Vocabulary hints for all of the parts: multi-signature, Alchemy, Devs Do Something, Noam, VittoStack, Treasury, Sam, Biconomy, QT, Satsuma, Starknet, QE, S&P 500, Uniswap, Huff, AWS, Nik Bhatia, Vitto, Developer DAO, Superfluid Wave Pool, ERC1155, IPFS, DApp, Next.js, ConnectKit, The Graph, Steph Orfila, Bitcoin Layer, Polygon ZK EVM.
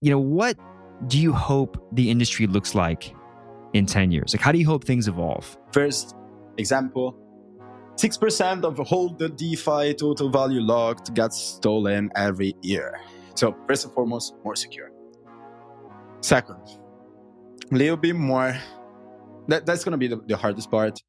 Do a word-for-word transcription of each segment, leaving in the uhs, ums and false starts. you know, what do you hope the industry looks like in ten years? Like, how do you hope things evolve? First example, six percent of all the DeFi total value locked gets stolen every year. So first and foremost, more secure. Second, a little bit more, that, that's going to be the, the hardest part,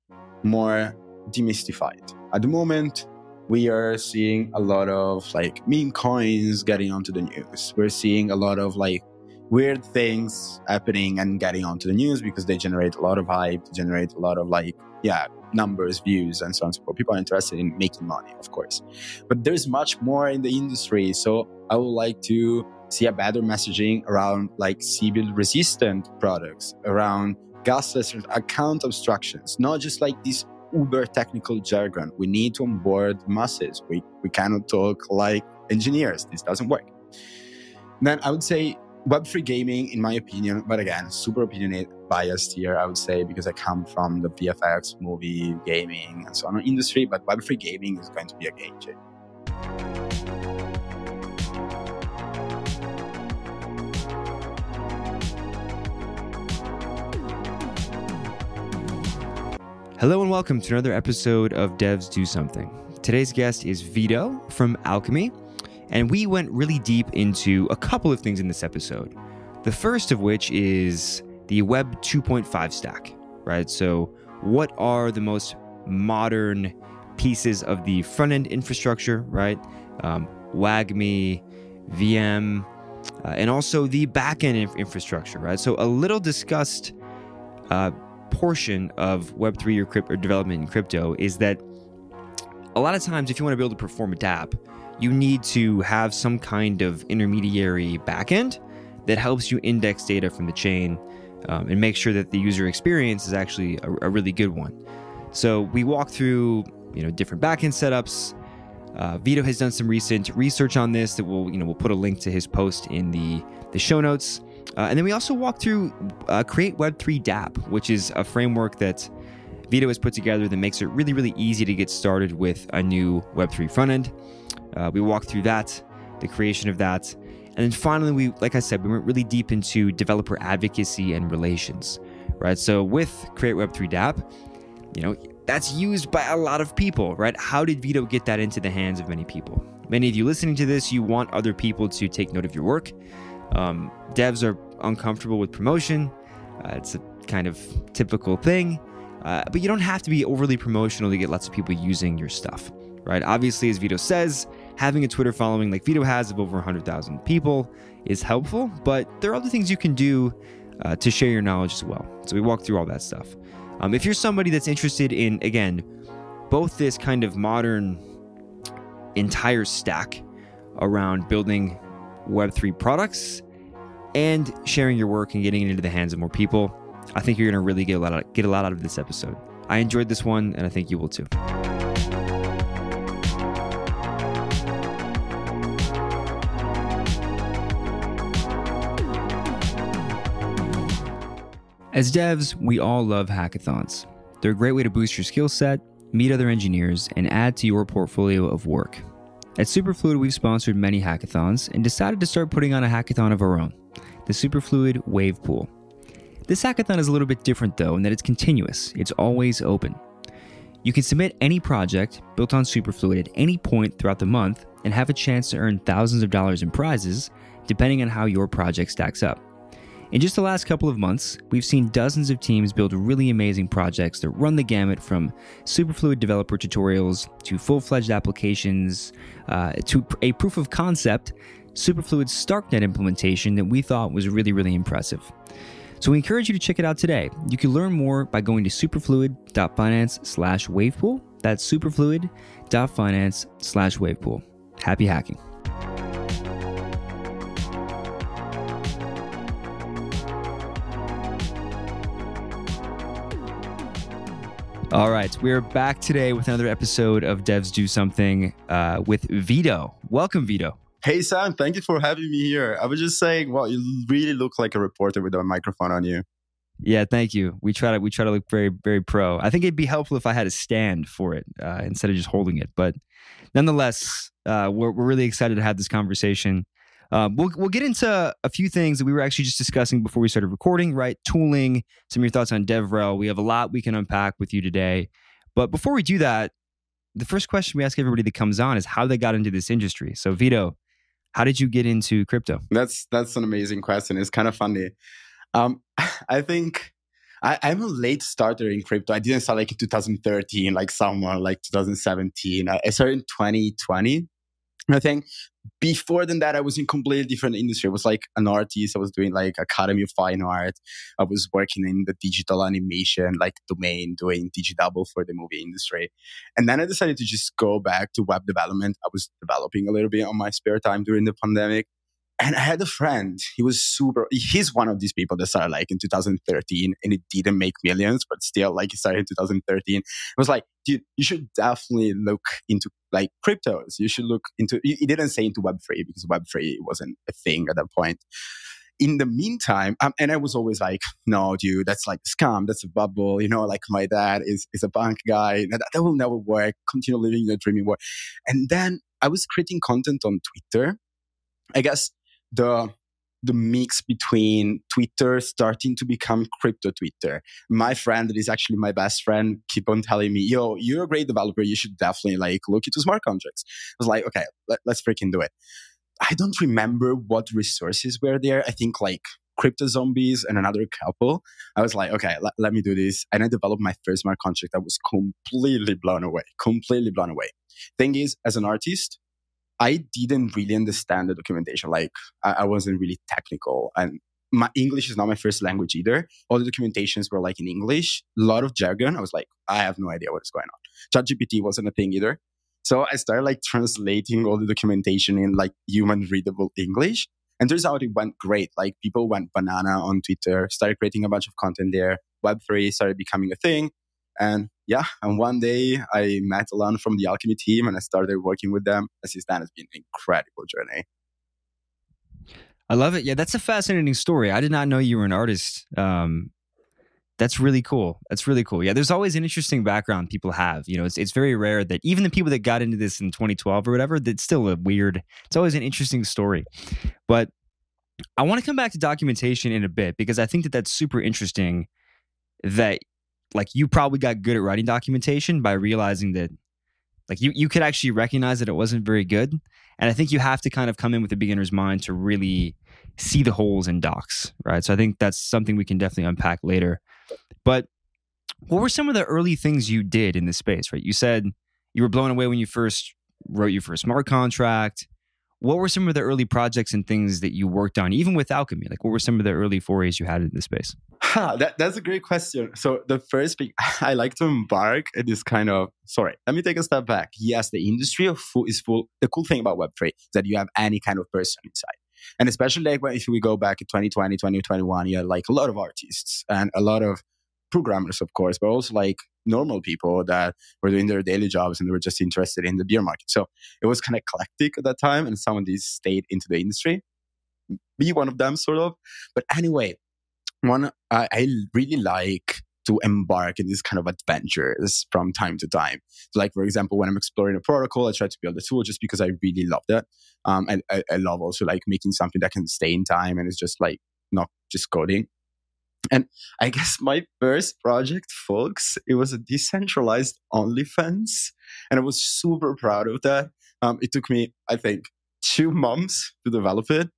more demystified. At the moment, we are seeing a lot of like meme coins getting onto the news. We're seeing a lot of like weird things happening and getting onto the news because they generate a lot of hype, generate a lot of like, yeah, numbers, views, and so on and so forth. People are interested in making money, of course. But there's much more in the industry. So I would like to see a better messaging around like Sybil resistant products, around gasless account abstractions, not just like these uber technical jargon. We need to onboard masses. We we cannot talk like engineers. This doesn't work. Then I would say web three gaming, in my opinion, but again, super opinionated, biased here, I would say, because I come from the V F X, movie, gaming, and so on industry, but web three gaming is going to be a game changer. Hello and welcome to another episode of Devs Do Something. Today's guest is Vitto from Alchemy, and we went really deep into a couple of things in this episode. The first of which is the Web two point five stack, right? So what are the most modern pieces of the front-end infrastructure, right? Um, Wagmi, V M, uh, and also the back-end inf- infrastructure, right? So a little discussed uh, portion of web three or, crypt- or development in crypto is that a lot of times if you want to be able to perform a dApp, you need to have some kind of intermediary backend that helps you index data from the chain um, and make sure that the user experience is actually a, a really good one. So we walked through, you know, different backend setups. Uh, Vitto has done some recent research on this that we'll, you know, we'll put a link to his post in the, the show notes. Uh, and then we also walked through uh, Create web three Dapp, which is a framework that Vitto has put together that makes it really, really easy to get started with a new web three front end. Uh, we walked through that, the creation of that. And then finally, we, like I said, we went really deep into developer advocacy and relations, right? So with Create web three Dapp, you know, that's used by a lot of people, right? How did Vitto get that into the hands of many people? Many of you listening to this, you want other people to take note of your work. Um, devs are uncomfortable with promotion. Uh, it's a kind of typical thing, uh, but you don't have to be overly promotional to get lots of people using your stuff, right? Obviously, as Vitto says, having a Twitter following like Vitto has of over one hundred thousand people is helpful, but there are other things you can do uh, to share your knowledge as well. So we walk through all that stuff. Um, if you're somebody that's interested in, again, both this kind of modern entire stack around building web three products and sharing your work and getting it into the hands of more people, I think you're going to really get a lot out, get a lot out of this episode. I enjoyed this one, and I think you will too. As devs, we all love hackathons. They're a great way to boost your skill set, meet other engineers, and add to your portfolio of work. At Superfluid, we've sponsored many hackathons and decided to start putting on a hackathon of our own, the Superfluid Wave Pool. This hackathon is a little bit different though in that it's continuous, it's always open. You can submit any project built on Superfluid at any point throughout the month and have a chance to earn thousands of dollars in prizes depending on how your project stacks up. In just the last couple of months, we've seen dozens of teams build really amazing projects that run the gamut from Superfluid developer tutorials to full-fledged applications uh, to a proof of concept Superfluid Starknet implementation that we thought was really, really impressive. So we encourage you to check it out today. You can learn more by going to superfluid dot finance slash wavepool. That's superfluid dot finance slash wavepool. Happy hacking. All right, we're back today with another episode of Devs Do Something uh, with Vitto. Welcome, Vitto. Hey, Sam. Thank you for having me here. I was just saying, wow, you really look like a reporter with a microphone on you. Yeah, thank you. We try to we try to look very, very pro. I think it'd be helpful if I had a stand for it uh, instead of just holding it. But nonetheless, uh, we're, we're really excited to have this conversation. Um, we'll we'll get into a few things that we were actually just discussing before we started recording, right? Tooling, some of your thoughts on DevRel. We have a lot we can unpack with you today. But before we do that, the first question we ask everybody that comes on is how they got into this industry. So Vitto, how did you get into crypto? That's that's an amazing question. It's kind of funny. Um, I think I, I'm a late starter in crypto. I didn't start like in two thousand thirteen, like someone like two thousand seventeen. I started in twenty twenty. I think before than that, I was in completely different industry. I was like an artist. I was doing like Academy of Fine Art. I was working in the digital animation, like domain, doing DigiDouble for the movie industry. And then I decided to just go back to web development. I was developing a little bit on my spare time during the pandemic. And I had a friend, he was super, he's one of these people that started like in two thousand thirteen and it didn't make millions, but still like he started in two thousand thirteen. It was like, dude, you should definitely look into like cryptos. You should look into, he didn't say into web three because web three wasn't a thing at that point. In the meantime, um, and I was always like, no, dude, that's like scam. That's a bubble. You know, like my dad is is a bank guy. That, that will never work. Continue living your dreaming world. And then I was creating content on Twitter. I guess the the mix between Twitter starting to become crypto Twitter. My friend that is actually my best friend keep on telling me, yo, you're a great developer. You should definitely like look into smart contracts. I was like, okay, let, let's freaking do it. I don't remember what resources were there. I think like Crypto Zombies and another couple. I was like, okay, l- let me do this. And I developed my first smart contract. I was completely blown away, completely blown away. Thing is, as an artist, I didn't really understand the documentation. Like I, I wasn't really technical and my English is not my first language either. All the documentations were like in English, a lot of jargon. I was like, I have no idea what is going on. ChatGPT wasn't a thing either. So I started like translating all the documentation in like human readable English. And turns out it went great. Like people went banana on Twitter, started creating a bunch of content there. web three started becoming a thing. And yeah, and one day I met Alan from the Alchemy team and I started working with them. And since then, it's been an incredible journey. I love it. Yeah, that's a fascinating story. I did not know you were an artist. Um, that's really cool. That's really cool. Yeah, there's always an interesting background people have. You know, it's it's very rare that even the people that got into this in twenty twelve or whatever, that's still a weird, it's always an interesting story. But I want to come back to documentation in a bit because I think that that's super interesting that like you probably got good at writing documentation by realizing that like you, you could actually recognize that it wasn't very good. And I think you have to kind of come in with a beginner's mind to really see the holes in docs, right? So I think that's something we can definitely unpack later. But what were some of the early things you did in this space, right? You said you were blown away when you first wrote your first smart contract. What were some of the early projects and things that you worked on, even with Alchemy? Like, what were some of the early forays you had in this space? Huh, that, that's a great question. So the first thing, I like to embark at this kind of, sorry, let me take a step back. Yes, the industry of food is full. The cool thing about web three is that you have any kind of person inside. And especially like when, if we go back in twenty twenty, twenty twenty-one, you had like a lot of artists and a lot of programmers, of course, but also like normal people that were doing their daily jobs and they were just interested in the beer market. So it was kind of eclectic at that time and some of these stayed into the industry. Be one of them, sort of. But anyway, one I, I really like to embark in these kind of adventures from time to time. So like, for example, when I'm exploring a protocol, I try to build a tool just because I really love that. Um, and I, I love also like making something that can stay in time and it's just like not just coding. And I guess my first project, folks, it was a decentralized OnlyFans. And I was super proud of that. Um, it took me, I think, two months to develop it.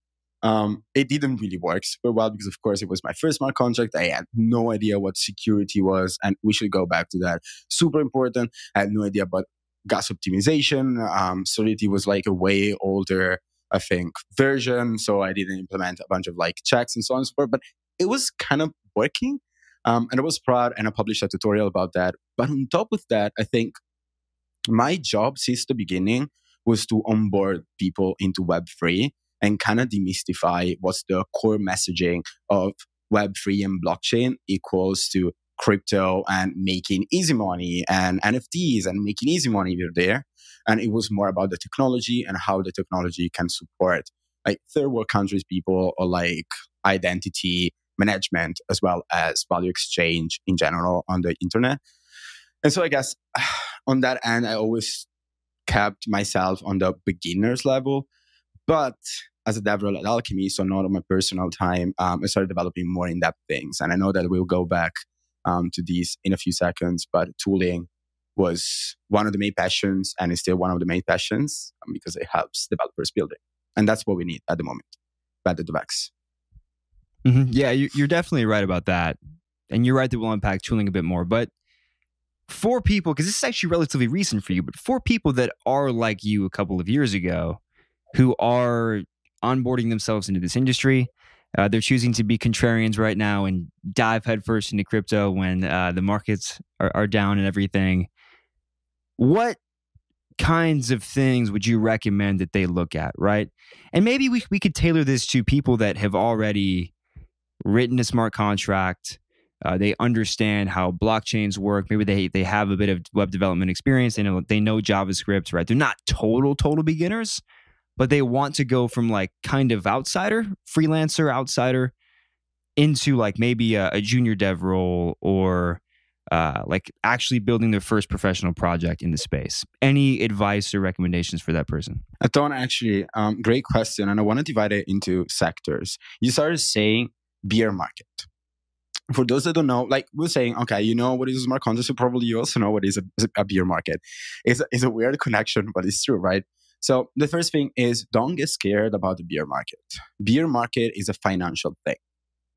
Um, it didn't really work super well because, of course, it was my first smart contract. I had no idea what security was. And we should go back to that. Super important. I had no idea about gas optimization. Um, Solidity was like a way older, I think, version. So I didn't implement a bunch of like checks and so on and so forth. But it was kind of working um, and I was proud and I published a tutorial about that. But on top of that, I think my job since the beginning was to onboard people into web three and kind of demystify what's the core messaging of web three and blockchain equals to crypto and making easy money and N F Ts and making easy money over there. And it was more about the technology and how the technology can support like third world countries, people or like identity management as well as value exchange in general on the internet. And so I guess on that end, I always kept myself on the beginner's level. But as a dev role at Alchemy, so not on my personal time, um, I started developing more in-depth things. And I know that we'll go back um, to these in a few seconds, but tooling was one of the main passions and is still one of the main passions um, because it helps developers build it. And that's what we need at the moment, rather than D E Vs. Mm-hmm. Yeah, you, you're definitely right about that. And you're right that we'll unpack tooling a bit more. But for people, because this is actually relatively recent for you, but for people that are like you a couple of years ago, who are onboarding themselves into this industry, uh, they're choosing to be contrarians right now and dive headfirst into crypto when uh, the markets are, are down and everything. What kinds of things would you recommend that they look at, right? And maybe we we could tailor this to people that have already written a smart contract. Uh, they understand how blockchains work. Maybe they they have a bit of web development experience. They know they know JavaScript, right? They're not total, total beginners, but they want to go from like kind of outsider, freelancer, outsider, into like maybe a, a junior dev role or uh, like actually building their first professional project in the space. Any advice or recommendations for that person? I don't actually. Um, great question. And I want to divide it into sectors. You started saying bear market. For those that don't know, like we're saying, okay, you know what is a smart contract, so probably you also know what is a, a bear market. It's a, it's a weird connection, but it's true, right? So the first thing is don't get scared about the bear market. Bear market is a financial thing.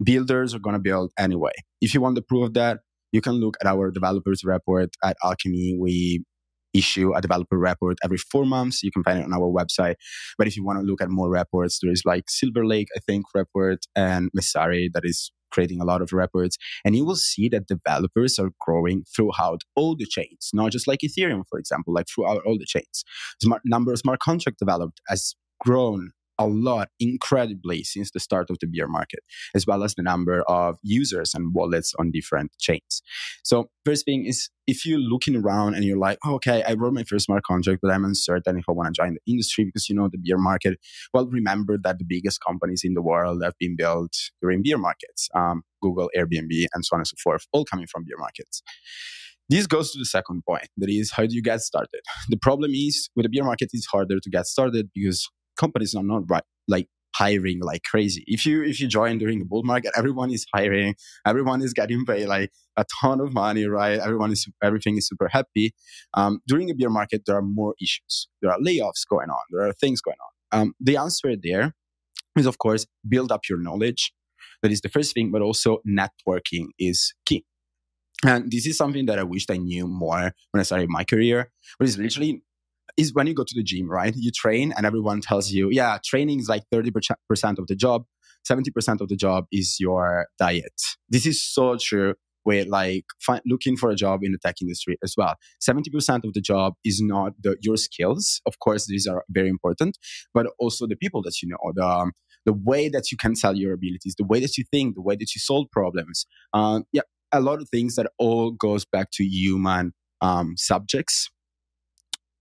Builders are going to build anyway. If you want the proof of that, you can look at our developers report at Alchemy. We issue a developer report every four months. You can find it on our website. But if you want to look at more reports, there is like Silver Lake, I think, report and Messari that is creating a lot of reports. And you will see that developers are growing throughout all the chains, not just like Ethereum, for example, like throughout all the chains. Smart number of smart contract developed has grown a lot incredibly since the start of the bear market, as well as the number of users and wallets on different chains. So first thing is, if you're looking around and you're like, oh, okay, I wrote my first smart contract, but I'm uncertain if I want to join the industry because you know the bear market. Well, remember that the biggest companies in the world have been built during bear markets. Um, Google, Airbnb, and so on and so forth, all coming from bear markets. This goes to the second point. That is, how do you get started? The problem is with the bear market, it's harder to get started because companies are not right, like hiring like crazy. If you if you join during a bull market, everyone is hiring, everyone is getting paid like a ton of money, right? Everyone is everything is super happy. Um, during a bear market, there are more issues. There are layoffs going on. There are things going on. Um, the answer there is, of course, build up your knowledge. That is the first thing, but also networking is key. And this is something that I wished I knew more when I started my career, but it's literally is when you go to the gym, right? You train and everyone tells you, yeah, training is like thirty percent of the job. seventy percent of the job is your diet. This is so true with like find, looking for a job in the tech industry as well. seventy percent of the job is not the, your skills. Of course, these are very important, but also the people that you know, the um, the way that you can sell your abilities, the way that you think, the way that you solve problems. Um, yeah, a lot of things that all goes back to human um, subjects.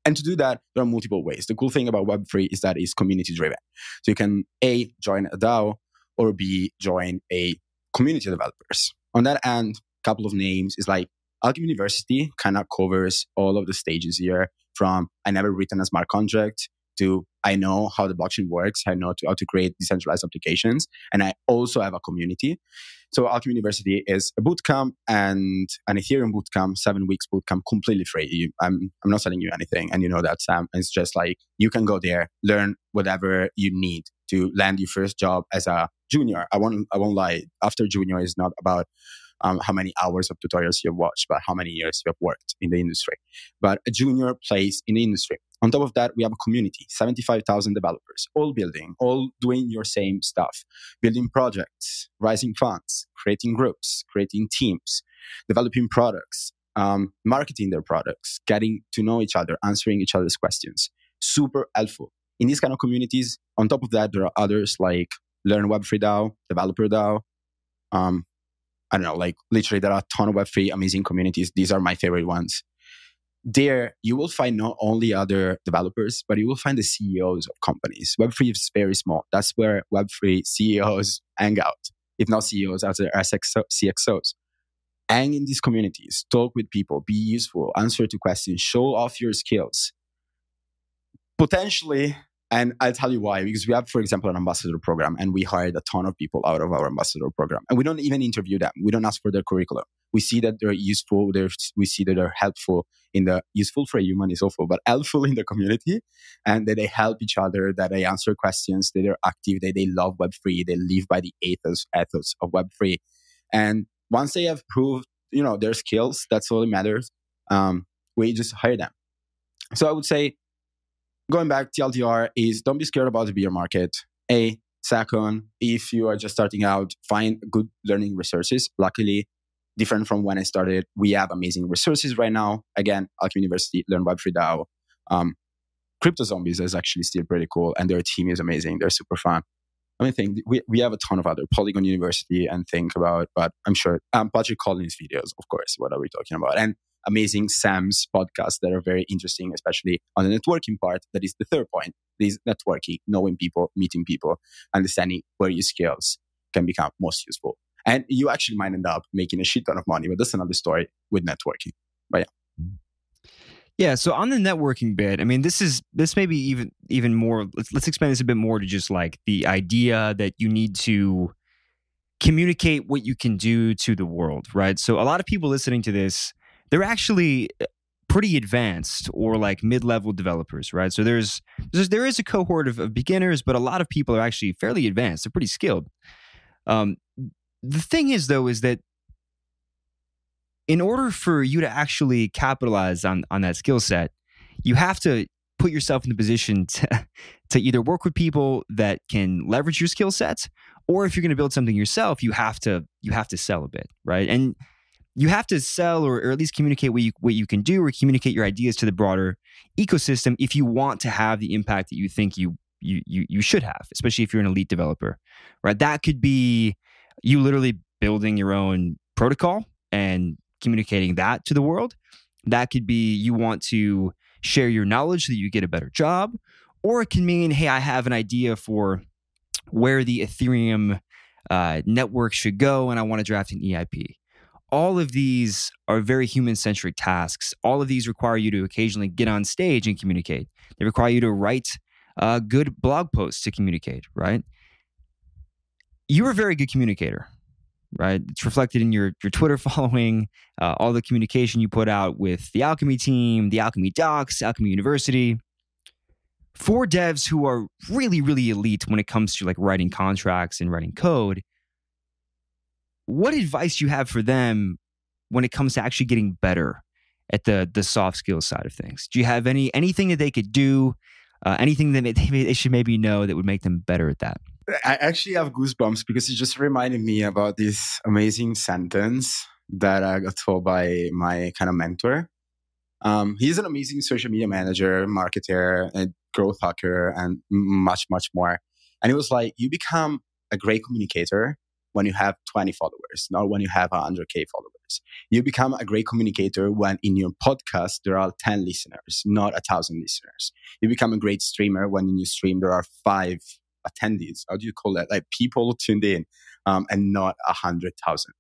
And to do that, there are multiple ways. The cool thing about web three is that it's community-driven. So you can A, join a DAO, or B, join a community of developers. On that end, a couple of names is like Alchemy University kind of covers all of the stages here from I never written a smart contract to I know how the blockchain works, I know to, how to create decentralized applications, and I also have a community. So Alchemy University is a bootcamp and an Ethereum bootcamp, seven weeks bootcamp, completely free. You, I'm I'm not selling you anything, and you know that, Sam. It's just like you can go there, learn whatever you need to land your first job as a junior. I won't I won't lie. After junior is not about um, how many hours of tutorials you have watched, but how many years you have worked in the industry. But a junior plays in the industry. On top of that, we have a community, seventy-five thousand developers, all building, all doing your same stuff, building projects, raising funds, creating groups, creating teams, developing products, um, marketing their products, getting to know each other, answering each other's questions. Super helpful. In these kind of communities, on top of that, there are others like Learn web three DAO, Developer DAO. Um, I don't know, like literally there are a ton of web three amazing communities. These are my favorite ones. There, you will find not only other developers, but you will find the C E Os of companies. web three is very small. That's where web three C E Os hang out. If not C E Os, as C X Os. Hang in these communities. Talk with people. Be useful. Answer to questions. Show off your skills. Potentially, And I'll tell you why, because we have, for example, an ambassador program, and we hired a ton of people out of our ambassador program. And we don't even interview them. We don't ask for their curriculum. We see that they're useful. They're, we see that they're helpful in the, useful for a human is awful, but helpful in the community, and that they help each other, that they answer questions, that they're active, that they love Web three, they live by the ethos, ethos of Web three. And once they have proved, you know, their skills, that's all that matters. Um, we just hire them. So I would say, going back, T L D R is don't be scared about the beer market. A, second, if you are just starting out, find good learning resources. Luckily, different from when I started, we have amazing resources right now. Again, Alchemy University, Learn Web three DAO. Um, Crypto Zombies is actually still pretty cool, and their team is amazing. They're super fun. I mean, think we, we have a ton of other Polygon University and think about, but I'm sure um, Patrick Collins videos, of course. What are we talking about? And amazing Sam's podcasts that are very interesting, especially on the networking part. That is the third point. This networking, knowing people, meeting people, understanding where your skills can become most useful. And you actually might end up making a shit ton of money, but that's another story with networking. But yeah. Yeah. So on the networking bit, I mean, this is, this may be even, even more, let's, let's expand this a bit more to just like the idea that you need to communicate what you can do to the world, right? So a lot of people listening to this, they're actually pretty advanced or like mid-level developers, right? So there's, there's there is a cohort of, of beginners, but a lot of people are actually fairly advanced. They're pretty skilled. Um, the thing is, though, is that in order for you to actually capitalize on, on that skill set, you have to put yourself in the position to, to either work with people that can leverage your skill sets, or if you're going to build something yourself, you have to you have to sell a bit, right? And you have to sell or, or at least communicate what you what you can do or communicate your ideas to the broader ecosystem if you want to have the impact that you think you you you, you should have, especially if you're an elite developer, right? That could be you literally building your own protocol and communicating that to the world. That could be you want to share your knowledge so that you get a better job, or it can mean, hey, I have an idea for where the Ethereum uh, network should go and I want to draft an E I P. All of these are very human-centric tasks. All of these require you to occasionally get on stage and communicate. They require you to write uh, good blog posts to communicate, right? You're a very good communicator, right? It's reflected in your, your Twitter following, uh, all the communication you put out with the Alchemy team, the Alchemy docs, Alchemy University. For devs who are really, really elite when it comes to like writing contracts and writing code, what advice do you have for them when it comes to actually getting better at the the soft skills side of things? Do you have any anything that they could do, uh, anything that they, they should maybe know that would make them better at that? I actually have goosebumps because it just reminded me about this amazing sentence that I got told by my kind of mentor. Um, he's an amazing social media manager, marketer, and growth hacker, and much, much more. And it was like, you become a great communicator when you have twenty followers, not when you have one hundred K followers. You become a great communicator when in your podcast, there are ten listeners, not one thousand listeners. You become a great streamer when in your stream, there are five attendees. How do you call that? Like people tuned in um, and not one hundred thousand.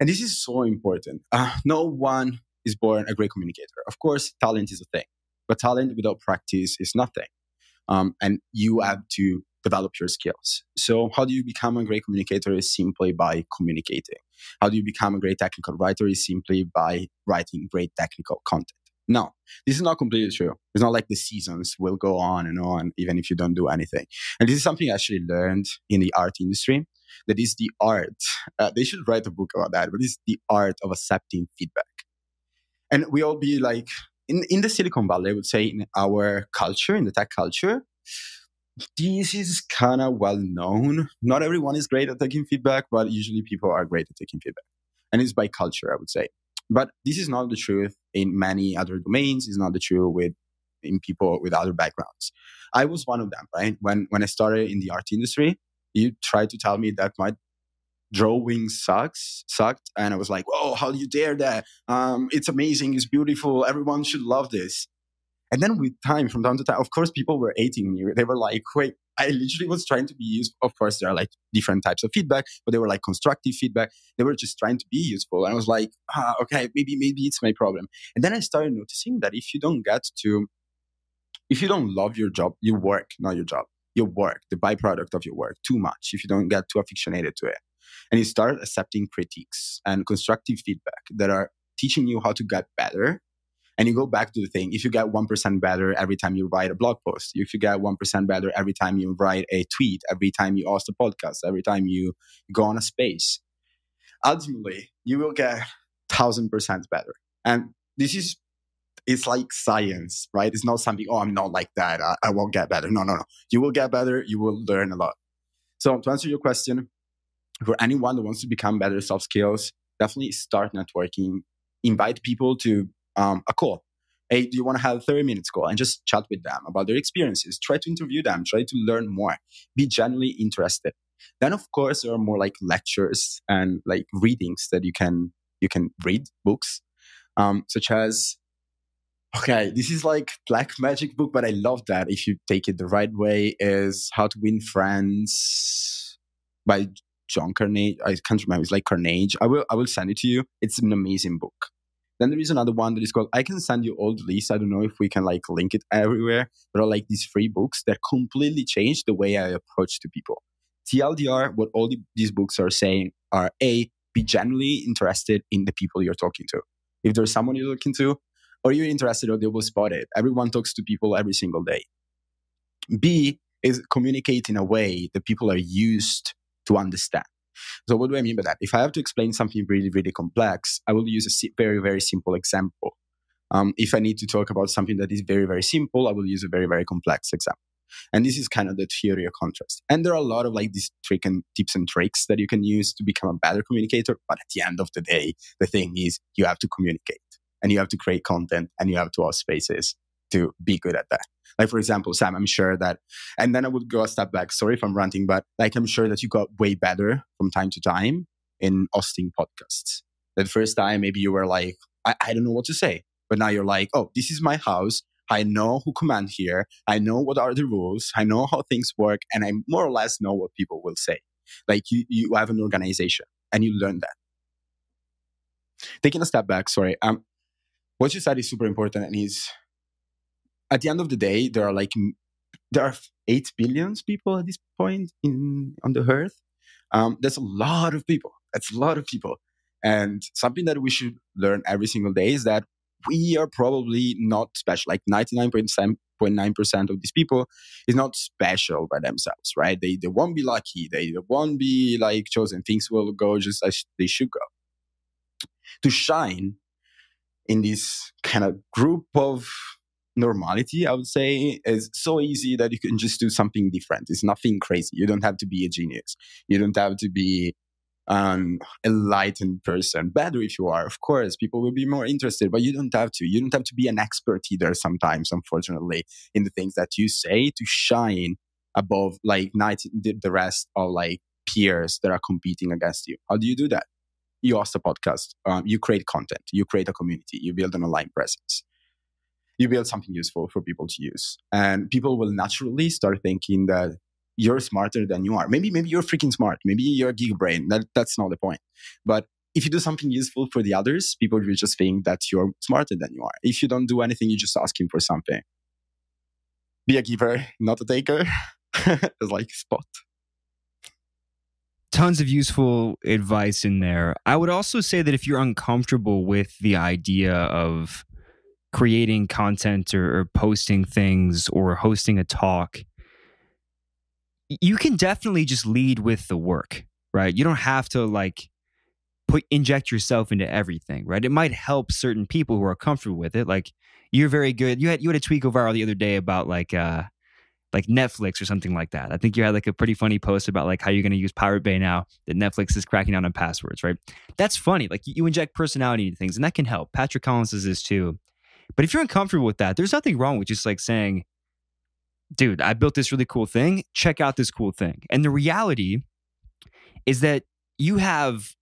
And this is so important. Uh, no one is born a great communicator. Of course, talent is a thing, but talent without practice is nothing. Um, and you have to develop your skills. So how do you become a great communicator is simply by communicating. How do you become a great technical writer is simply by writing great technical content. No, this is not completely true. It's not like the seasons will go on and on, even if you don't do anything. And this is something I actually learned in the art industry. That is the art. Uh, they should write a book about that, but it's the art of accepting feedback. And we all be like, in, in the Silicon Valley, I would say in our culture, in the tech culture, this is kind of well known. Not everyone is great at taking feedback, but usually people are great at taking feedback. And it's by culture, I would say. But this is not the truth in many other domains. It's not the truth with in people with other backgrounds. I was one of them, right? When when I started in the art industry, you tried to tell me that my drawing sucks, sucked. And I was like, whoa, how do you dare that? Um, it's amazing. It's beautiful. Everyone should love this. And then with time, from time to time, of course, people were hating me. They were like, wait, I literally was trying to be useful. Of course, there are like different types of feedback, but they were like constructive feedback. They were just trying to be useful. And I was like, ah, okay, maybe, maybe it's my problem. And then I started noticing that if you don't get to, If you don't love your job, you work, not your job. Your work, the byproduct of your work, too much if you don't get too aficionated to it. And you start accepting critiques and constructive feedback that are teaching you how to get better. And you go back to the thing. If you get one percent better every time you write a blog post, if you get one percent better every time you write a tweet, every time you host a podcast, every time you go on a space, ultimately, you will get one thousand percent better. And this is, it's like science, right? It's not something, oh, I'm not like that. I, I won't get better. No, no, no. You will get better. You will learn a lot. So to answer your question, for anyone that wants to become better soft skills, definitely start networking. Invite people to um, a call. Hey, do you want to have a thirty minutes call and just chat with them about their experiences? Try to interview them. Try to learn more. Be genuinely interested. Then, of course, there are more like lectures and like readings that you can you can read, books, um, such as, okay, this is like Black Magic book, but I love that if you take it the right way, is How to Win Friends by John Carnage. I can't remember. It's like Carnage. I will I will send it to you. It's an amazing book. Then there is another one that is called, I can send you all the lists. I don't know if we can like link it everywhere. There are like these free books that completely change the way I approach to people. T L D R, what all the, these books are saying are A, be genuinely interested in the people you're talking to. If there's someone you're looking to, or you're interested, or they will spot it. Everyone talks to people every single day. B is communicate in a way that people are used to understand. So what do I mean by that? If I have to explain something really, really complex, I will use a very, very simple example. Um, if I need to talk about something that is very, very simple, I will use a very, very complex example. And this is kind of the theory of contrast. And there are a lot of like these trick and tips and tricks that you can use to become a better communicator. But at the end of the day, the thing is you have to communicate. And you have to create content and you have to host spaces to be good at that. Like, for example, Sam, I'm sure that, and then I would go a step back. Sorry if I'm ranting, but like, I'm sure that you got way better from time to time in hosting podcasts. That first time, maybe you were like, I, I don't know what to say. But now you're like, oh, this is my house. I know who command here. I know what are the rules. I know how things work. And I more or less know what people will say. Like you, you have an organization and you learn that. Taking a step back, sorry. Um, What you said is super important, and is at the end of the day, there are like there are eight billion people at this point in on the earth. Um, that's a lot of people. That's a lot of people, and something that we should learn every single day is that we are probably not special. Like ninety-nine point nine percent of these people is not special by themselves, right? They they won't be lucky. They won't be like chosen. Things will go just as they should go. To shine in this kind of group of normality, I would say, is so easy that you can just do something different. It's nothing crazy. You don't have to be a genius. You don't have to be an um, enlightened person. Better if you are, of course. People will be more interested, but you don't have to. You don't have to be an expert either sometimes, unfortunately, in the things that you say to shine above like the rest of like peers that are competing against you. How do you do that? You host a podcast, um, you create content, you create a community, you build an online presence, you build something useful for people to use. And people will naturally start thinking that you're smarter than you are. Maybe maybe you're freaking smart. Maybe you're a geek brain. That, that's not the point. But if you do something useful for the others, people will just think that you're smarter than you are. If you don't do anything, you're just asking for something. Be a giver, not a taker. It's like spot. Tons of useful advice in there. I would also say that if you're uncomfortable with the idea of creating content or, or posting things or hosting a talk, you can definitely just lead with the work, right? You don't have to like put inject yourself into everything, right? It might help certain people who are comfortable with it. Like you're very good. You had you had a tweet go viral the other day about like uh like Netflix or something like that. I think you had like a pretty funny post about like how you're going to use Pirate Bay now that Netflix is cracking down on passwords, right? That's funny. Like you inject personality into things and that can help. Patrick Collins does this too. But if you're uncomfortable with that, there's nothing wrong with just like saying, dude, I built this really cool thing. Check out this cool thing. And the reality is that you have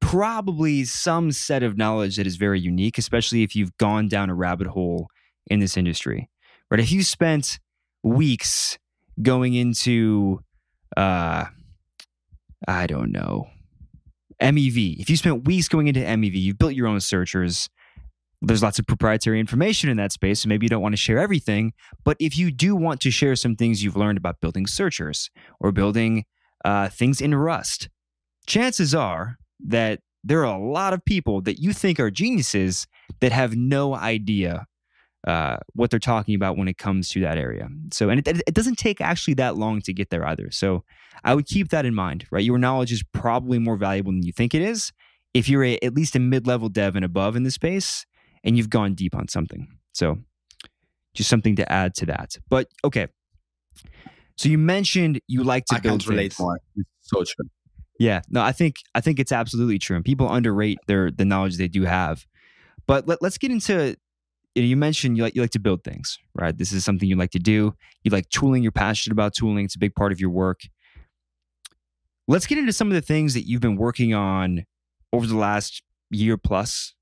probably some set of knowledge that is very unique, especially if you've gone down a rabbit hole in this industry, right? If you spent weeks going into, uh, I don't know, M E V. If you spent weeks going into M E V, you've built your own searchers. there's lots of proprietary information in that space, so maybe you don't want to share everything. But if you do want to share some things you've learned about building searchers or building uh, things in Rust, chances are that there are a lot of people that you think are geniuses that have no idea uh, what they're talking about when it comes to that area. So, and it, it doesn't take actually that long to get there either. So I would keep that in mind, right? Your knowledge is probably more valuable than you think it is if you're a, at least a mid-level dev and above in this space, and you've gone deep on something. So just something to add to that. But okay. So you mentioned you like to I build can't relate things. More. It's so true. Yeah. No, I think I think it's absolutely true. And people underrate their the knowledge they do have. But let, let's get into, you know, you mentioned you like, you like to build things, right? This is something you like to do. You like tooling. You're passionate about tooling. It's a big part of your work. Let's get into some of the things that you've been working on over the last year plus,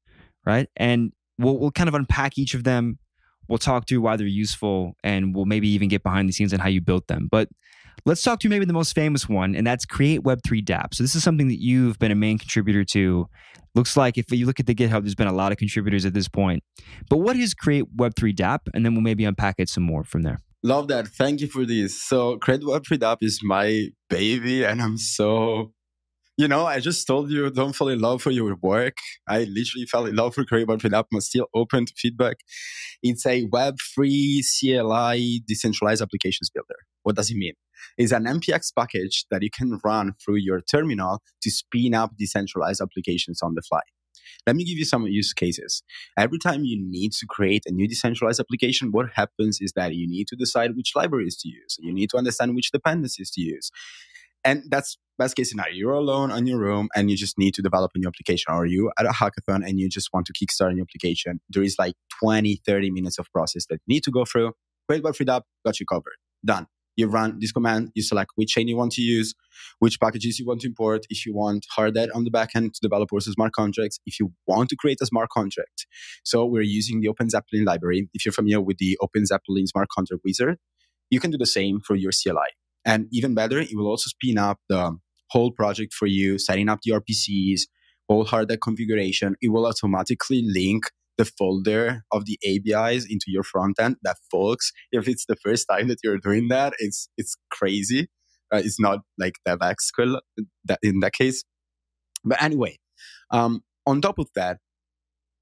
right? And We'll we'll kind of unpack each of them. We'll talk through why they're useful, and we'll maybe even get behind the scenes on how you built them. But let's talk to maybe the most famous one, and that's Create Web three Dapp. So this is something that you've been a main contributor to. Looks like if you look at the GitHub, there's been a lot of contributors at this point. But what is Create Web three Dapp? And then we'll maybe unpack it some more from there. Love that. Thank you for this. So Create Web three Dapp is my baby, and I'm so... You know, I just told you, don't fall in love for your work. I literally fell in love for Create Web three Dapp. I'm still open to feedback. It's a web three C L I decentralized applications builder. What does it mean? It's an M P X package that you can run through your terminal to spin up decentralized applications on the fly. Let me give you some use cases. Every time you need to create a new decentralized application, what happens is that you need to decide which libraries to use. You need to understand which dependencies to use. And that's best case scenario. You're alone on your room and you just need to develop a new application, or you at a hackathon and you just want to kickstart a new application. There is like twenty, thirty minutes of process that you need to go through. Create Web three Dapp, got you covered. Done. You run this command, you select which chain you want to use, which packages you want to import, if you want Hardhat on the backend to develop also smart contracts, if you want to create a smart contract. So we're using the OpenZeppelin library. If you're familiar with the OpenZeppelin smart contract wizard, you can do the same for your C L I. And even better, it will also spin up the whole project for you, setting up the R P Cs, all hardware configuration. It will automatically link the folder of the A B Is into your front end. That, folks, if it's the first time that you're doing that, it's it's crazy. Uh, it's not like DevX that in that case. But anyway, um, on top of that,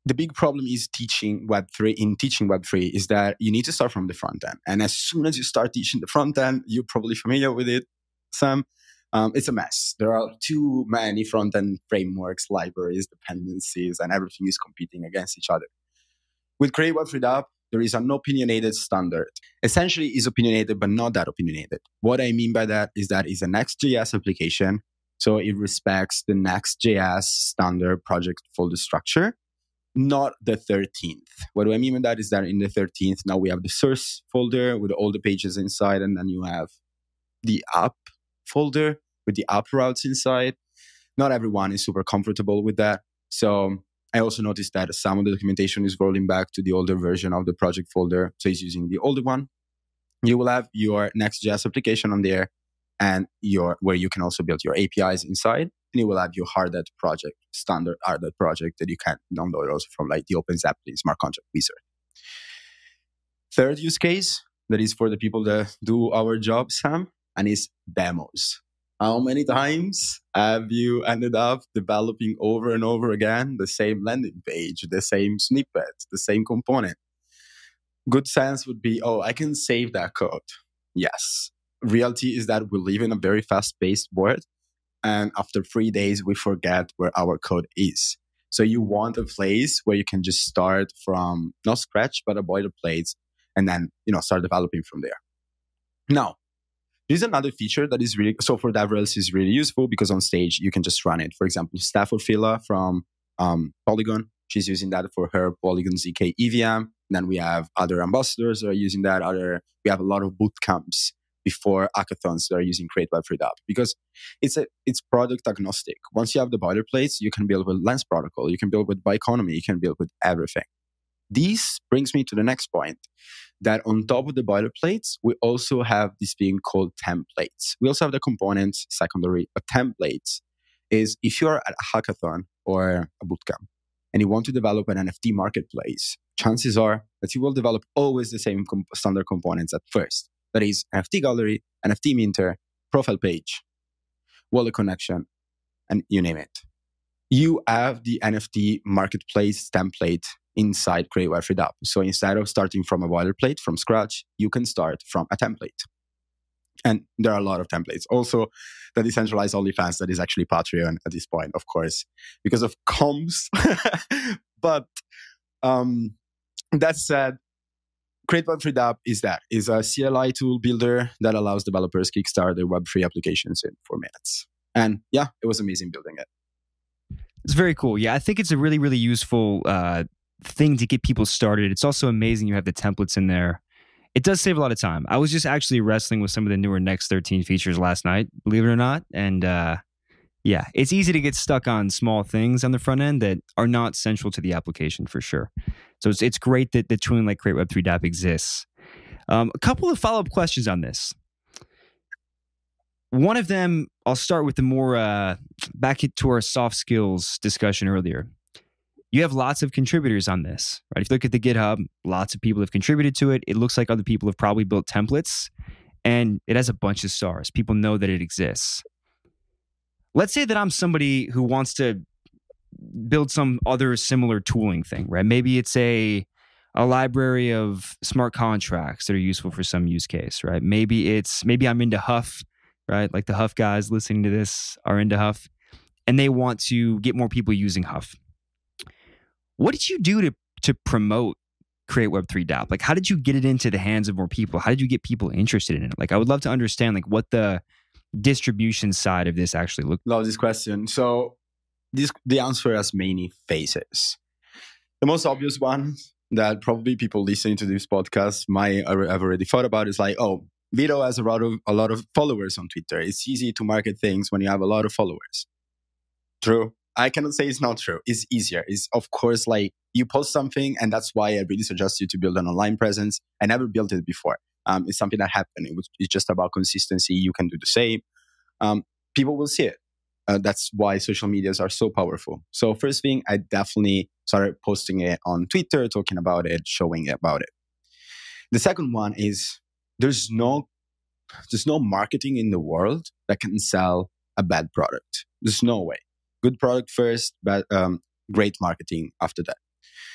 the big problem is teaching Web three. In teaching Web three is that you need to start from the front end. And as soon as you start teaching the front end, you're probably familiar with it, Sam. Um, it's a mess. There are too many front end frameworks, libraries, dependencies, and everything is competing against each other. With Create Web three Dapp, there is an opinionated standard. Essentially, it's opinionated, but not that opinionated. What I mean by that is that it's an Next.js application. So it respects the Next.js standard project folder structure. Not the thirteenth. What do I mean by that is that in the thirteenth, now we have the source folder with all the pages inside, and then you have the app folder with the app routes inside. Not everyone is super comfortable with that. So I also noticed that some of the documentation is rolling back to the older version of the project folder. So it's using the older one. You will have your Next.js application on there, and your where you can also build your A P Is inside. And you will have your Hardhat project, standard Hardhat project that you can download also from like the OpenZeppelin smart contract wizard. Third use case, that is for the people that do our job, Sam, and is demos. How many times have you ended up developing over and over again the same landing page, the same snippet, the same component? Good sense would be, oh, I can save that code. Yes. Reality is that we live in a very fast-paced world. And after three days, we forget where our code is. So you want a place where you can just start from, not scratch, but a boilerplate, and then, you know, start developing from there. Now, there's another feature that is really, so for DevRels is really useful because on stage, you can just run it. For example, Steph Orfila from um, Polygon, she's using that for her Polygon Z K E V M. And then we have other ambassadors that are using that. Other, we have a lot of boot camps before hackathons that are using Create Web three Dapp, because it's a, it's product agnostic. Once you have the boilerplates, you can build with Lens Protocol, you can build with Biconomy, you can build with everything. This brings me to the next point, that on top of the boilerplates, we also have this thing called templates. We also have the components secondary, but templates is if you're at a hackathon or a bootcamp and you want to develop an N F T marketplace, chances are that you will develop always the same comp- standard components at first. That is N F T gallery, N F T minter, profile page, wallet connection, and you name it. You have the N F T marketplace template inside Create Web three Dapp. So instead of starting from a boilerplate from scratch, you can start from a template. And there are a lot of templates. Also, the decentralized OnlyFans that is actually Patreon at this point, of course, because of comms. But um, that said, Create Web three Dapp is that. It's a C L I tool builder that allows developers to kickstart their Web three applications in four minutes. And yeah, it was amazing building it. It's very cool. Yeah, I think it's a really, really useful uh, thing to get people started. It's also amazing you have the templates in there. It does save a lot of time. I was just actually wrestling with some of the newer Next thirteen features last night, believe it or not. And uh, yeah, it's easy to get stuck on small things on the front end that are not central to the application for sure. So it's it's great that the tooling like Create Web three Dapp exists. Um, a couple of follow-up questions on this. One of them, I'll start with the more uh, back to our soft skills discussion earlier. You have lots of contributors on this, right? If you look at the GitHub, lots of people have contributed to it. It looks like other people have probably built templates, and it has a bunch of stars. People know that it exists. Let's say that I'm somebody who wants to build some other similar tooling thing, right? Maybe it's a a library of smart contracts that are useful for some use case, right? Maybe it's maybe I'm into Huff, right? Like the Huff guys listening to this are into Huff, and they want to get more people using Huff. What did you do to to promote Create Web three Dapp? Like, how did you get it into the hands of more people? How did you get people interested in it? Like, I would love to understand like what the distribution side of this actually looked like. Love this question. So this the answer has many faces. The most obvious one that probably people listening to this podcast might have already thought about is like, oh, Vitto has a lot of a lot of followers on Twitter. It's easy to market things when you have a lot of followers. True. I cannot say it's not true. It's easier. It's, of course, like you post something, and that's why I really suggest you to build an online presence. I never built it before. Um, it's something that happened. It was, it's just about consistency. You can do the same. Um, people will see it. Uh, that's why social medias are so powerful. So first thing, I definitely started posting it on Twitter, talking about it, showing about it. The second one is there's no, there's no marketing in the world that can sell a bad product. There's no way. Good product first, but um, great marketing after that.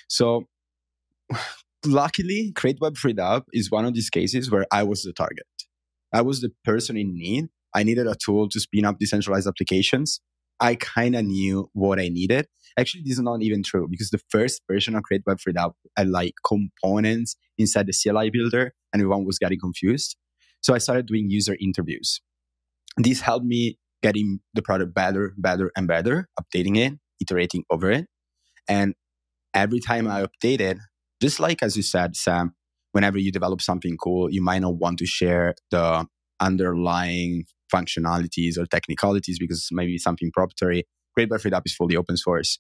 So luckily, Create Web three Dapp is one of these cases where I was the target. I was the person in need. I needed a tool to spin up decentralized applications. I kind of knew what I needed. Actually, this is not even true because the first version of Create Web three Dapp had like components inside the C L I builder and everyone was getting confused. So I started doing user interviews. This helped me getting the product better, better, and better, updating it, iterating over it. And every time I update it, just like as you said, Sam, whenever you develop something cool, you might not want to share the underlying functionalities or technicalities because maybe something proprietary. Create Web three Dapp is fully open source.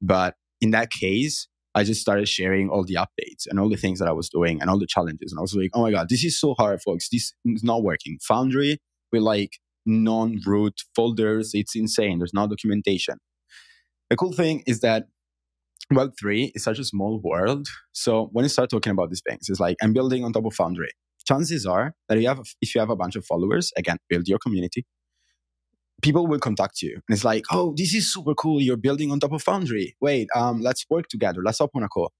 But in that case, I just started sharing all the updates and all the things that I was doing and all the challenges. And I was like, oh my God, this is so hard, folks. This is not working. Foundry, we like non-root folders. It's insane. There's no documentation. The cool thing is that Web three is such a small world. So when you start talking about these things, it's like, I'm building on top of Foundry. Chances are that you have, if you have a bunch of followers, again, build your community, people will contact you. And it's like, oh, this is super cool. You're building on top of Foundry. Wait, um, let's work together. Let's open a call.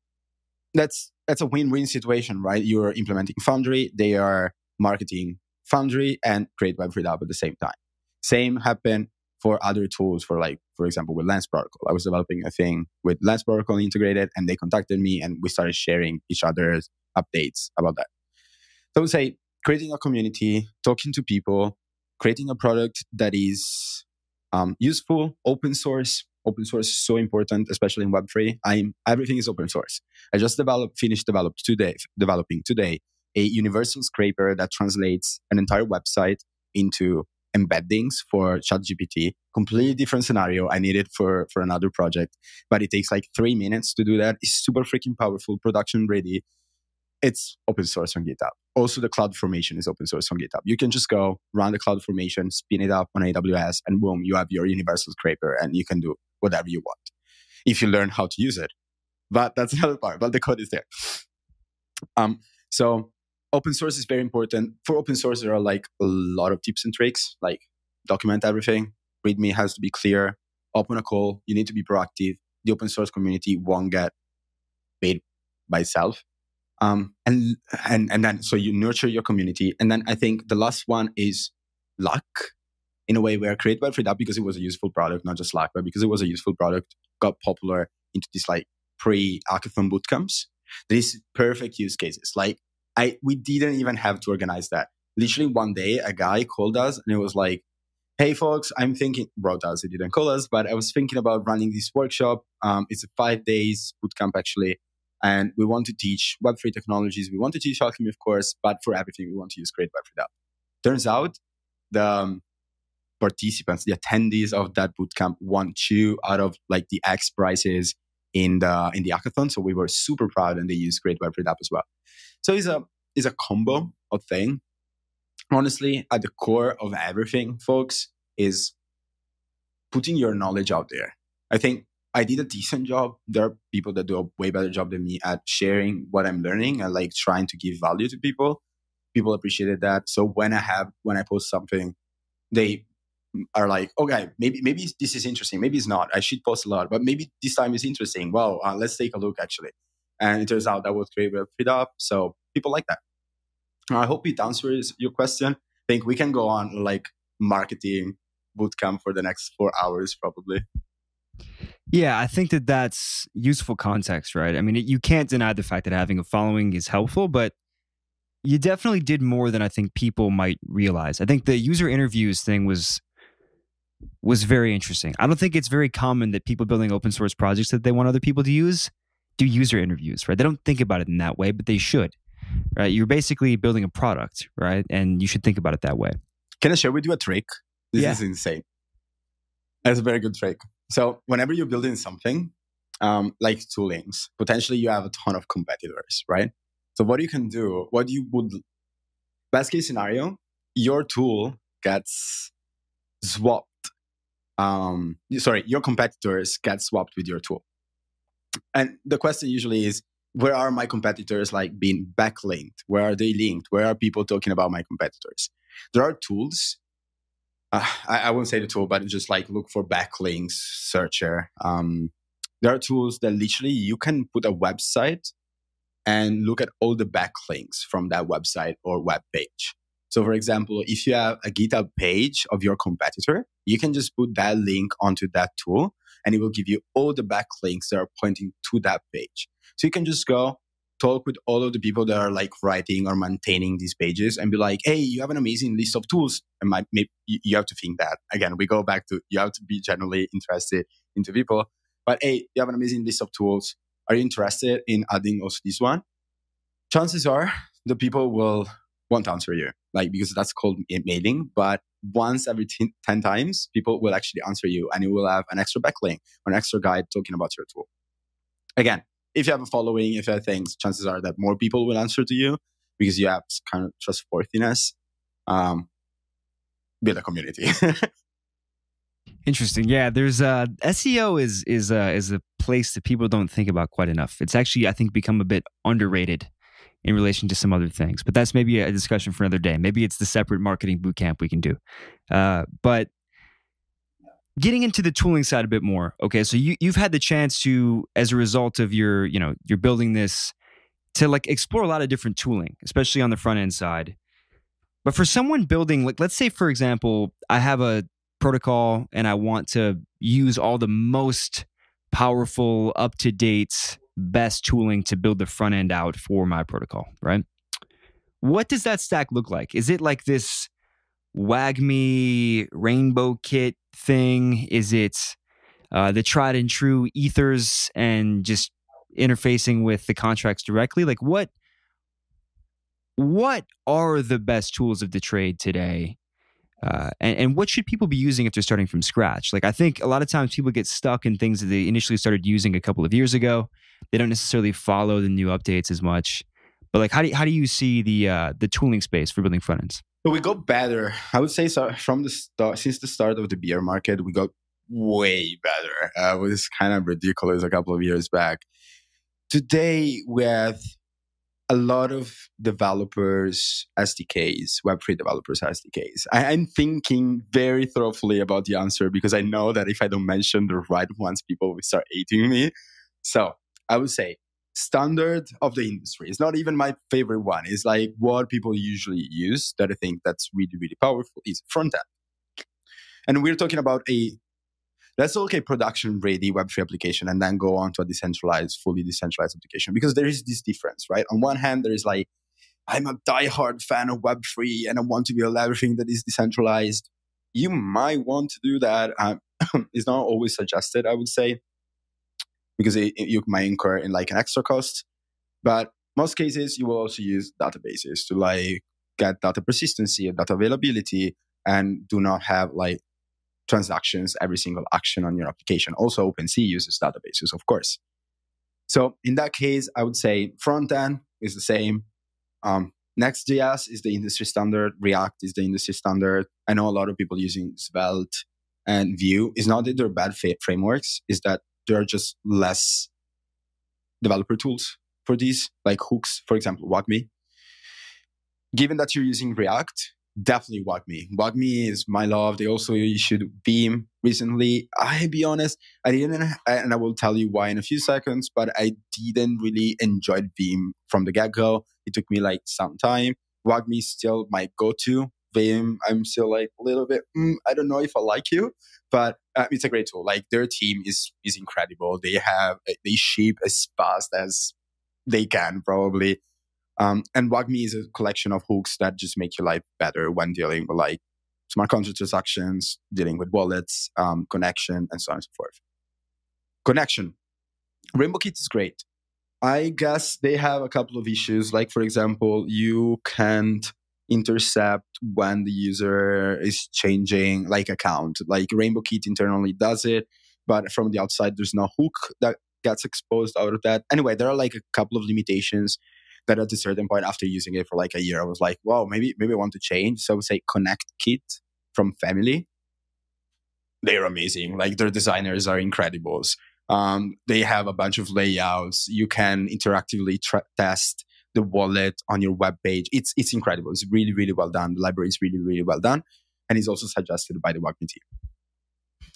That's, that's a win-win situation, right? You're implementing Foundry. They are marketing Foundry and Create Web three Dapp at the same time. Same happened for other tools, for like, for example, with Lens Protocol. I was developing a thing with Lens Protocol integrated and they contacted me and we started sharing each other's updates about that. So I would say creating a community, talking to people, creating a product that is um, useful, open source. Open source is so important, especially in Web three. I'm everything is open source. I just developed, finished developed today, developing today. A universal scraper that translates an entire website into embeddings for ChatGPT. Completely different scenario. I need it for, for another project. But it takes like three minutes to do that. It's super freaking powerful, production ready. It's open source on GitHub. Also, the CloudFormation is open source on GitHub. You can just go run the CloudFormation, spin it up on A W S, and boom, you have your universal scraper and you can do whatever you want. if you learn how to use it. But that's another part, but the code is there. Um, so open source is very important. For open source, there are like a lot of tips and tricks, like document everything. README has to be clear. Open a call. You need to be proactive. The open source community won't get paid by itself. Um, and, and, and then, so you nurture your community. And then I think the last one is luck. In a way, where Create Web three Dapp, because it was a useful product, not just luck, but because it was a useful product, got popular into these like pre-hackathon bootcamps. These perfect use cases. Like I, we didn't even have to organize that. Literally one day, a guy called us and it was like, "Hey folks, I'm thinking," wrote us, he didn't call us, "but I was thinking about running this workshop. Um, it's a five days bootcamp actually. And we want to teach Web three technologies. We want to teach Alchemy, of course, but for everything, we want to use Create Web three Dapp." Turns out the... Um, participants, the attendees of that bootcamp won two out of like the X prizes in the in the hackathon. So we were super proud, and they used Create Web three Dapp as well. So it's a it's a combo of thing. Honestly, at the core of everything, folks, is putting your knowledge out there. I think I did a decent job. There are people that do a way better job than me at sharing what I'm learning and like trying to give value to people. People appreciated that. So when I have when I post something, they are like, okay, maybe maybe this is interesting. Maybe it's not. I should post a lot, but maybe this time is interesting. Well, uh, let's take a look actually. And it turns out that was Create Web three Dapp. So people like that. I hope it answers your question. I think we can go on like marketing bootcamp for the next four hours probably. Yeah, I think that that's useful context, right? I mean, it, you can't deny the fact that having a following is helpful, but you definitely did more than I think people might realize. I think the user interviews thing was was very interesting. I don't think it's very common that people building open source projects that they want other people to use do user interviews, right? They don't think about it in that way, but they should, right? You're basically building a product, right? And you should think about it that way. Can I share with you a trick? This yeah. is insane. That's a very good trick. So whenever you're building something, um, like toolings, potentially you have a ton of competitors, right? So what you can do, what you would, best case scenario, your tool gets swapped. Um, sorry, your competitors get swapped with your tool. And the question usually is, where are my competitors like being backlinked? Where are they linked? Where are people talking about my competitors? There are tools. Uh, I, I won't say the tool, but just like look for backlinks searcher. Um, there are tools that literally you can put a website and look at all the backlinks from that website or web page. So for example, if you have a GitHub page of your competitor, you can just put that link onto that tool and it will give you all the backlinks that are pointing to that page. So you can just go talk with all of the people that are like writing or maintaining these pages and be like, "Hey, you have an amazing list of tools." And my, maybe you have to think that. Again, we go back to, you have to be generally interested into people. But hey, you have an amazing list of tools. Are you interested in adding also this one? Chances are the people will... won't answer you, like because that's called mailing. But once every t- ten times, people will actually answer you, and you will have an extra backlink or an extra guide talking about your tool. Again, if you have a following, if you have things, chances are that more people will answer to you because you have kind of trustworthiness. Um, build a community. Interesting. Yeah, there's uh, S E O is is uh, is a place that people don't think about quite enough. It's actually, I think, become a bit underrated in relation to some other things. But that's maybe a discussion for another day. Maybe it's the separate marketing bootcamp we can do. Uh, but getting into the tooling side a bit more. Okay, so you, you've had the chance to, as a result of your, you know, you're building this, to like explore a lot of different tooling, especially on the front end side. But for someone building, like let's say, for example, I have a protocol and I want to use all the most powerful, up-to-date, best tooling to build the front end out for my protocol, right? What does that stack look like? Is it like this Wagmi RainbowKit thing? Is it uh, the tried and true ethers and just interfacing with the contracts directly? Like what, what are the best tools of the trade today? Uh, and, and what should people be using if they're starting from scratch? Like I think a lot of times people get stuck in things that they initially started using a couple of years ago. They don't necessarily follow the new updates as much. But like, how do you, how do you see the uh, the tooling space for building front ends? So we got better. I would say so from the start, since the start of the bear market, we got way better. Uh, it was kind of ridiculous a couple of years back. Today, with a lot of developers' S D Ks, Web three developers' S D Ks, I, I'm thinking very thoroughly about the answer because I know that if I don't mention the right ones, people will start hating me. So I would say standard of the industry. It's not even my favorite one. It's like what people usually use that I think that's really, really powerful is front end. And we're talking about a, let's look at production-ready Web three application and then go on to a decentralized, fully decentralized application because there is this difference, right? On one hand, there is like, I'm a diehard fan of Web three and I want to build everything that is decentralized. You might want to do that. Um, it's not always suggested, I would say, because it, it, you might incur in like an extra cost. But most cases, you will also use databases to like get data persistency and data availability and do not have like transactions, every single action on your application. Also, OpenSea uses databases, of course. So in that case, I would say front end is the same. Um, Next.js is the industry standard. React is the industry standard. I know a lot of people using Svelte and Vue. It's not that they're bad fa- frameworks. It's that there are just less developer tools for these, like hooks, for example, Wagmi. Given that you're using React, definitely Wagmi. Wagmi is my love. They also issued Beam recently. I'll be honest, I didn't, and I will tell you why in a few seconds, but I didn't really enjoy Beam from the get-go. It took me like some time. Wagmi is still my go-to. Beam, I'm still like a little bit, mm, I don't know if I like you, but uh, it's a great tool. Like their team is is incredible. They have, they ship as fast as they can probably. Um, and Wagmi is a collection of hooks that just make your life better when dealing with like smart contract transactions, dealing with wallets, um, connection, and so on and so forth. Connection. RainbowKit is great. I guess they have a couple of issues. Like for example, you can't intercept when the user is changing like account. Like RainbowKit internally does it, but from the outside, there's no hook that gets exposed out of that. Anyway, there are like a couple of limitations that at a certain point after using it for like a year, I was like, wow, maybe maybe I want to change. So I would say ConnectKit from Family. They're amazing. Like their designers are incredible. Um, they have a bunch of layouts. You can interactively tra- test the wallet on your web page. It's it's incredible. It's really, really well done. The library is really, really well done. And it's also suggested by the Wagmi team.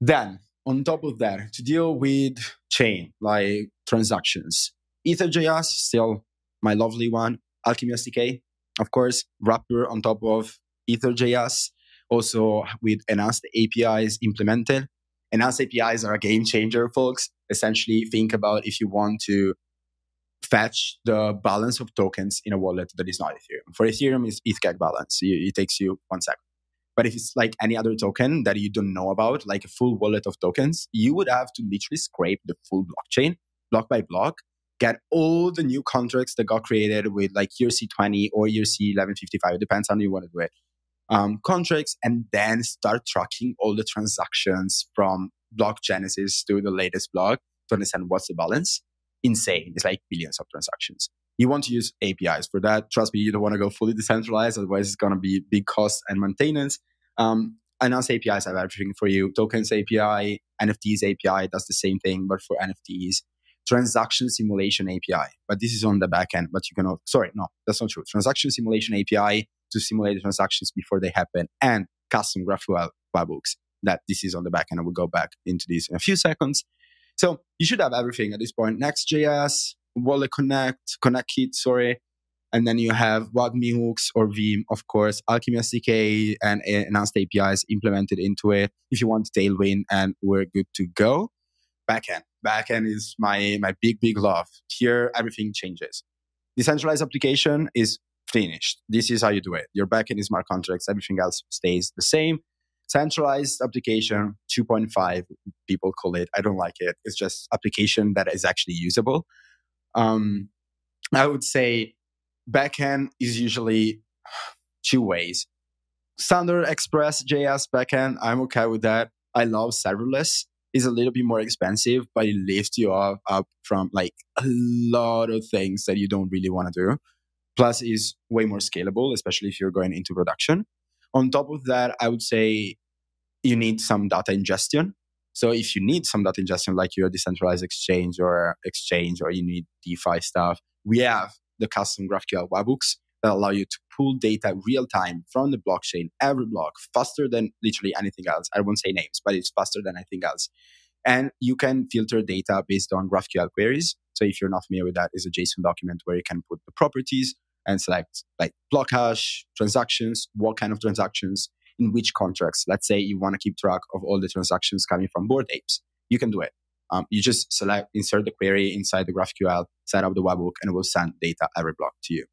Then on top of that, to deal with chain, like transactions, EtherJS, still my lovely one. Alchemy S D K, of course, wrapper on top of EtherJS, also with enhanced A P Is implemented. Enhanced A P Is are a game changer, folks. Essentially, think about if you want to fetch the balance of tokens in a wallet that is not Ethereum. For Ethereum, it's E T H C A C balance. It takes you one second. But if it's like any other token that you don't know about, like a full wallet of tokens, you would have to literally scrape the full blockchain, block by block, get all the new contracts that got created with like E R C twenty or E R C eleven fifty-five. It depends on you want to do it. Um, contracts, and then start tracking all the transactions from block genesis to the latest block to understand what's the balance. Insane. It's like billions of transactions. You want to use A P Is for that. Trust me, you don't want to go fully decentralized. Otherwise, it's going to be big costs and maintenance. Um, Announced A P Is have everything for you. Tokens A P I, N F Ts A P I, that's the same thing, but for N F Ts. Transaction Simulation A P I, but this is on the back end, but you can, sorry, no, that's not true. Transaction Simulation A P I to simulate the transactions before they happen, and custom GraphQL webhooks, that this is on the back end. I will go back into this in a few seconds. So you should have everything at this point. Next.js, Wallet Connect, ConnectKit, sorry. And then you have Wagmi hooks or Veeam, of course, Alchemy S D K and enhanced A P Is implemented into it. If you want Tailwind, and we're good to go. Backend. Backend is my my big, big love. Here, everything changes. Decentralized application is finished. This is how you do it. Your backend is smart contracts. Everything else stays the same. Centralized application, two point five, people call it. I don't like it. It's just application that is actually usable. Um, I would say backend is usually two ways. Standard Express J S backend, I'm okay with that. I love serverless. Is a little bit more expensive, but it lifts you up, up from like a lot of things that you don't really want to do. Plus, is way more scalable, especially if you're going into production. On top of that, I would say you need some data ingestion. So if you need some data ingestion, like your decentralized exchange or exchange, or you need DeFi stuff, we have the custom GraphQL webhooks that allow you to pull data real time from the blockchain, every block, faster than literally anything else. I won't say names, but it's faster than anything else. And you can filter data based on GraphQL queries. So if you're not familiar with that, it's a JSON document where you can put the properties and select like block hash, transactions, what kind of transactions, in which contracts. Let's say you want to keep track of all the transactions coming from Bored Apes. You can do it. Um, you just select, insert the query inside the GraphQL, set up the webhook, and it will send data every block to you.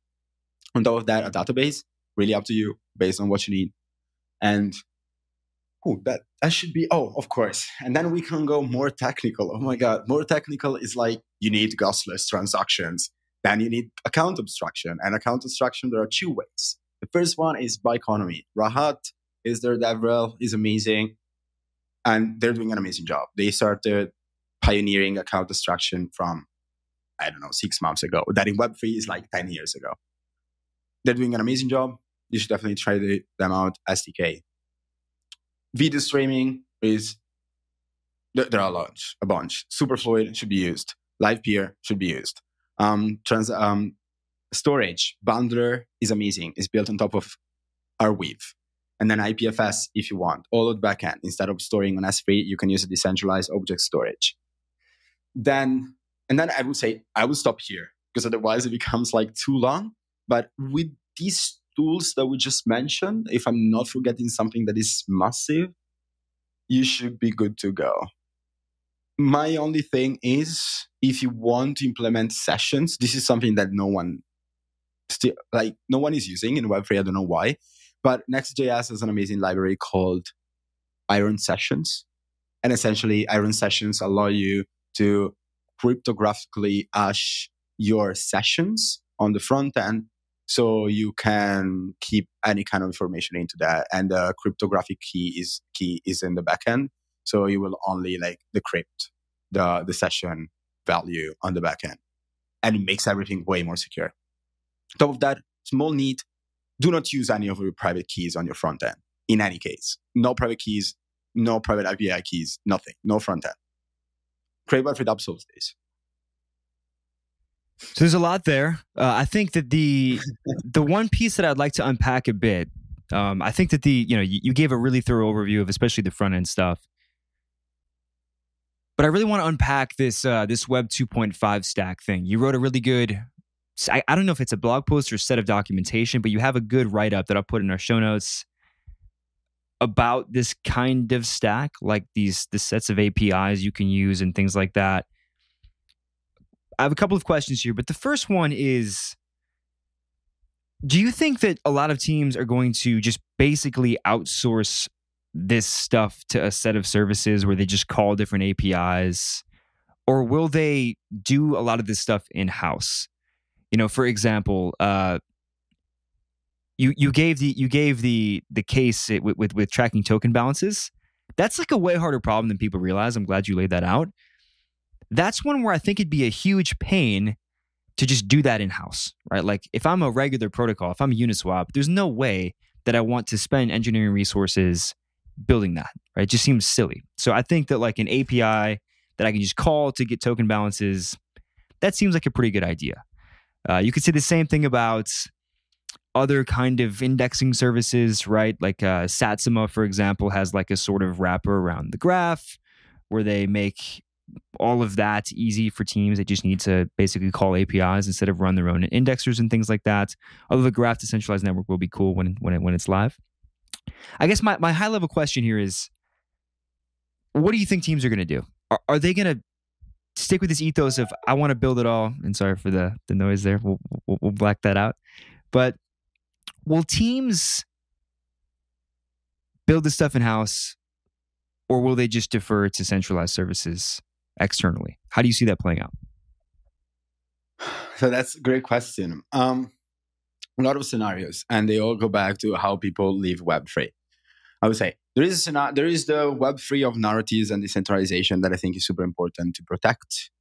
On top of that, a database, really up to you based on what you need. And oh, that, that should be, oh, of course. And then we can go more technical. Oh my God, more technical is like you need ghostless transactions. Then you need account abstraction. And account abstraction, there are two ways. The first one is Biconomy. Rahat is their DevRel, is amazing. And they're doing an amazing job. They started pioneering account abstraction from, I don't know, six months ago. That in Web three is like ten years ago. They're doing an amazing job. You should definitely try the, them out, S D K. Video streaming is, there, there are a bunch, a bunch. Superfluid should be used. Live peer should be used. Um, trans, um, storage, Bundler is amazing. It's built on top of our Weave. And then I P F S, if you want, all at backend. Instead of storing on S three, you can use a decentralized object storage. Then, and then I would say, I will stop here because otherwise it becomes like too long. But with these tools that we just mentioned, if I'm not forgetting something that is massive, you should be good to go. My only thing is, if you want to implement sessions, this is something that no one still like no one is using in Web three. I don't know why, but Next.js has an amazing library called Iron Sessions, and essentially Iron Sessions allow you to cryptographically hash your sessions on the front end, so you can keep any kind of information into that, and the cryptographic key is key is in the back end. So you will only like decrypt the, the session value on the back end. And it makes everything way more secure. On top of that, small need, do not use any of your private keys on your front end. In any case, no private keys, no private A P I keys, nothing, no front end. Create Web three Dapp solves this. So there's a lot there. Uh, I think that the the one piece that I'd like to unpack a bit, um, I think that the, you know, you, you gave a really thorough overview of especially the front end stuff. But I really want to unpack this uh, this Web two point five stack thing. You wrote a really good, I, I don't know if it's a blog post or set of documentation, but you have a good write-up that I'll put in our show notes about this kind of stack, like these the sets of A P Is you can use and things like that. I have a couple of questions here, but the first one is, do you think that a lot of teams are going to just basically outsource this stuff to a set of services where they just call different A P Is, or will they do a lot of this stuff in-house? You know, for example, uh, you you gave the you gave the the case with, with with tracking token balances. That's like a way harder problem than people realize. I'm glad you laid that out. That's one where I think it'd be a huge pain to just do that in-house, right? Like if I'm a regular protocol, if I'm a Uniswap, there's no way that I want to spend engineering resources building that, right? It just seems silly. So I think that like an A P I that I can just call to get token balances, that seems like a pretty good idea. Uh, you could say the same thing about other kind of indexing services, right? Like uh, Satsuma, for example, has like a sort of wrapper around the graph where they make all of that easy for teams that just need to basically call A P Is instead of run their own indexers and things like that. Although the graph decentralized network will be cool when when it, when it's live. I guess my, my high-level question here is, what do you think teams are going to do? Are, are they going to stick with this ethos of, I want to build it all? And sorry for the, the noise there. We'll, we'll, we'll black that out. But will teams build this stuff in-house, or will they just defer to centralized services externally? How do you see that playing out? So that's a great question. Um, A lot of scenarios, and they all go back to how people live Web three. I would say there is a scenario, there is the Web three of narratives and decentralization that I think is super important to protect.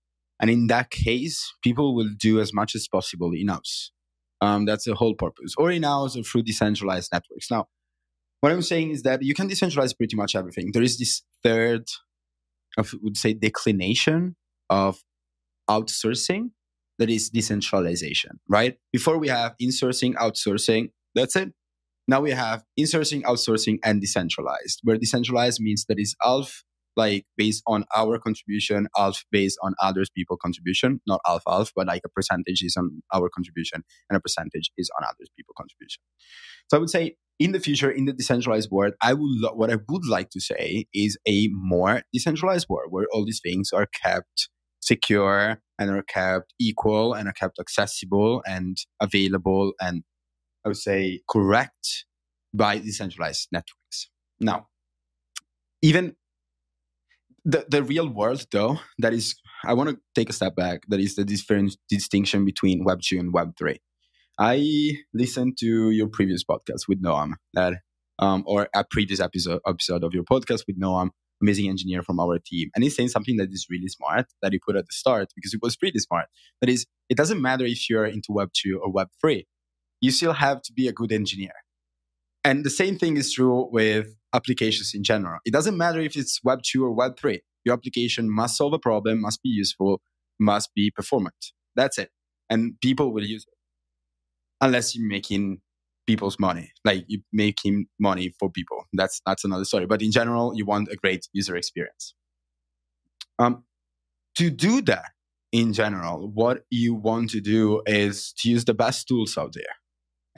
And in that case, people will do as much as possible in-house. Um, that's the whole purpose. Or in-house or through decentralized networks. Now, what I'm saying is that you can decentralize pretty much everything. There is this third, I would say, declination of outsourcing that is decentralization, right? Before we have insourcing, outsourcing, that's it. Now we have insourcing, outsourcing, and decentralized, where decentralized means that is alf, like based on our contribution, alf based on others people's contribution, not alf alf, but like a percentage is on our contribution and a percentage is on others people's contribution. So I would say in the future, in the decentralized world, I would lo- what I would like to say is a more decentralized world where all these things are kept secure and are kept equal and are kept accessible and available and I would say correct by decentralized networks. Now, even the, the real world though, that is, I want to take a step back. That is the different distinction between Web two and Web three. I listened to your previous podcast with Noam, that um, or a previous episode episode of your podcast with Noam, amazing engineer from our team. And he's saying something that is really smart that he put at the start because it was pretty smart. That is, it doesn't matter if you're into Web two or Web three. You still have to be a good engineer. And the same thing is true with applications in general. It doesn't matter if it's Web two or Web three. Your application must solve a problem, must be useful, must be performant. That's it. And people will use it. Unless you're making people's money. Like you're making money for people. That's that's another story. But in general, you want a great user experience. Um, to do that, in general, what you want to do is to use the best tools out there.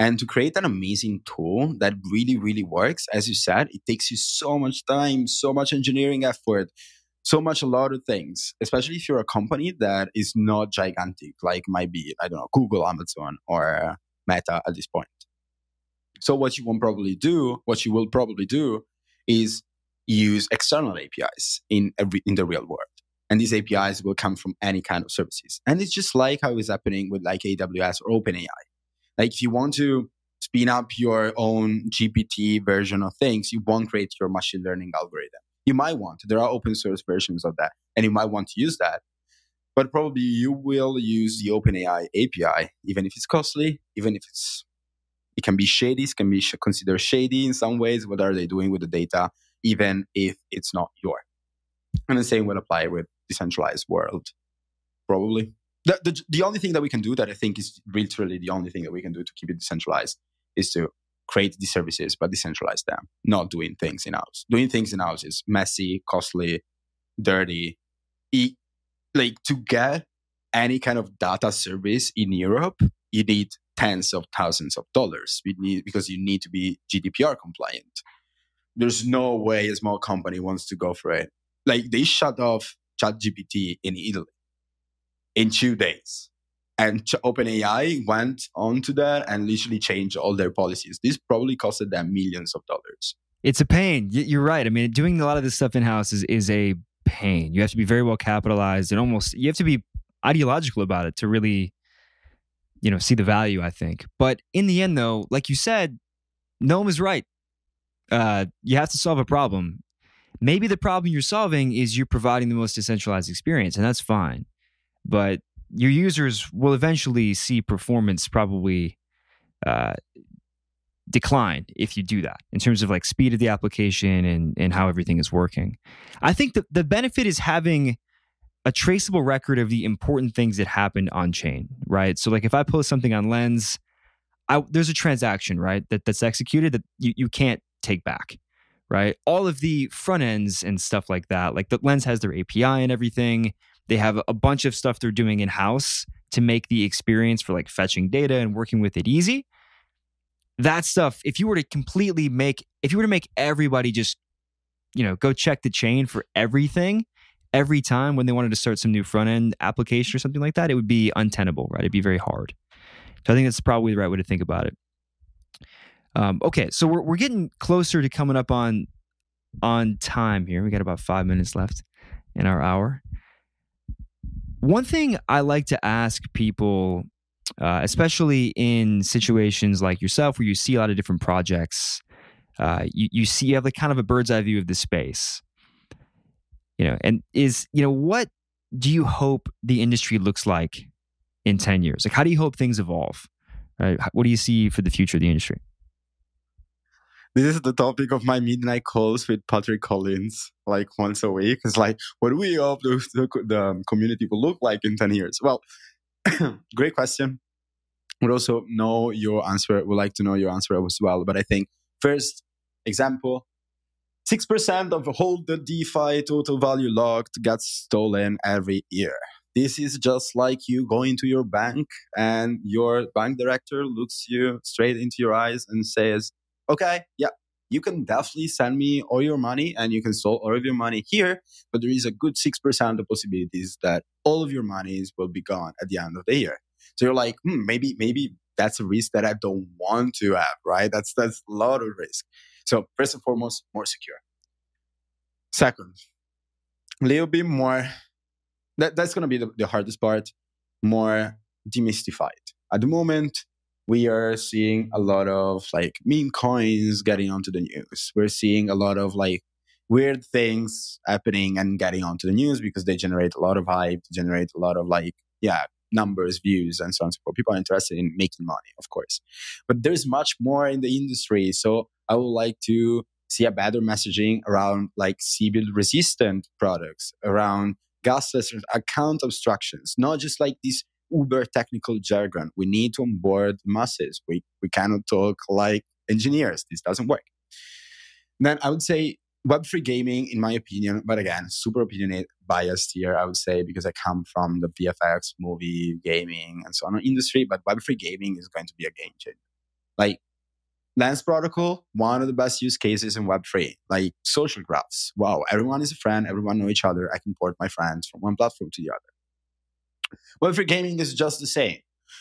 And to create an amazing tool that really, really works, as you said, it takes you so much time, so much engineering effort, so much a lot of things, especially if you're a company that is not gigantic, like might be, I don't know, Google, Amazon, or Meta at this point. So what you will probably do, what you will probably do is use external A P Is in every, in the real world. And these A P Is will come from any kind of services. And it's just like how it's happening with like A W S or OpenAI. Like if you want to spin up your own G P T version of things, you won't create your machine learning algorithm. You might want, there are open source versions of that, and you might want to use that. But probably you will use the OpenAI A P I, even if it's costly, even if it's, it can be shady, it can be considered shady in some ways. What are they doing with the data, even if it's not yours? And the same will apply with decentralized world, probably. The, the the only thing that we can do that I think is literally the only thing that we can do to keep it decentralized is to create these services, but decentralize them, not doing things in-house. Doing things in-house is messy, costly, dirty. It, like to get any kind of data service in Europe, you need tens of thousands of dollars we need, because you need to be G D P R compliant. There's no way a small company wants to go for it. Like they shut off ChatGPT in Italy in two days. And OpenAI went onto that and literally changed all their policies. This probably costed them millions of dollars. It's a pain. You're right. I mean, doing a lot of this stuff in-house is, is a pain. You have to be very well capitalized and almost, you have to be ideological about it to really, you know, see the value, I think. But in the end though, like you said, Noam is right. Uh, you have to solve a problem. Maybe the problem you're solving is you're providing the most decentralized experience, and that's fine. But your users will eventually see performance probably uh, decline if you do that in terms of like speed of the application and, and how everything is working. I think the, the benefit is having a traceable record of the important things that happened on chain, right? So like if I post something on Lens, I, there's a transaction, right, that, that's executed that you, you can't take back. Right? All of the front ends and stuff like that. Like the Lens has their A P I and everything. They have a bunch of stuff they're doing in-house to make the experience for like fetching data and working with it easy. That stuff, if you were to completely make, if you were to make everybody just, you know, go check the chain for everything, every time when they wanted to start some new front-end application or something like that, it would be untenable, right? It'd be very hard. So I think that's probably the right way to think about it. Um, okay, so we're we're getting closer to coming up on on time here. We got about five minutes left in our hour. One thing I like to ask people, uh, especially in situations like yourself, where you see a lot of different projects, uh, you you see you have like kind of a bird's eye view of the space, you know, and is you know what do you hope the industry looks like in ten years? Like, how do you hope things evolve? Right? What do you see for the future of the industry? This is the topic of my midnight calls with Patrick Collins, like once a week. It's like, what do we hope the, the, the community will look like in ten years? Well, great question. Would also know your answer, would like to know your answer as well. But I think, first example, six percent of all the DeFi total value locked gets stolen every year. This is just like you going to your bank and your bank director looks you straight into your eyes and says, okay, yeah, you can definitely send me all your money and you can store all of your money here, but there is a good six percent of possibilities that all of your monies will be gone at the end of the year. So you're like, hmm, maybe, maybe that's a risk that I don't want to have, right? That's that's a lot of risk. So first and foremost, more secure. Second, a little bit more, that, that's going to be the, the hardest part, more demystified. At the moment, we are seeing a lot of like meme coins getting onto the news. We're seeing a lot of like weird things happening and getting onto the news because they generate a lot of hype, generate a lot of like, yeah, numbers, views, and so on and so forth. People are interested in making money, of course. But there's much more in the industry. So I would like to see a better messaging around like Sybil resistant products, around gasless account abstractions, not just like these uber technical jargon. We need to onboard masses. We we cannot talk like engineers. This doesn't work. Then I would say web three gaming, in my opinion, but again, super opinionated, biased here, I would say, because I come from the V F X, movie, gaming, and so on industry, but web three gaming is going to be a game changer. Like Lens Protocol, one of the best use cases in web three, like social graphs. Wow, everyone is a friend, everyone knows each other. I can port my friends from one platform to the other. web three gaming is just the same.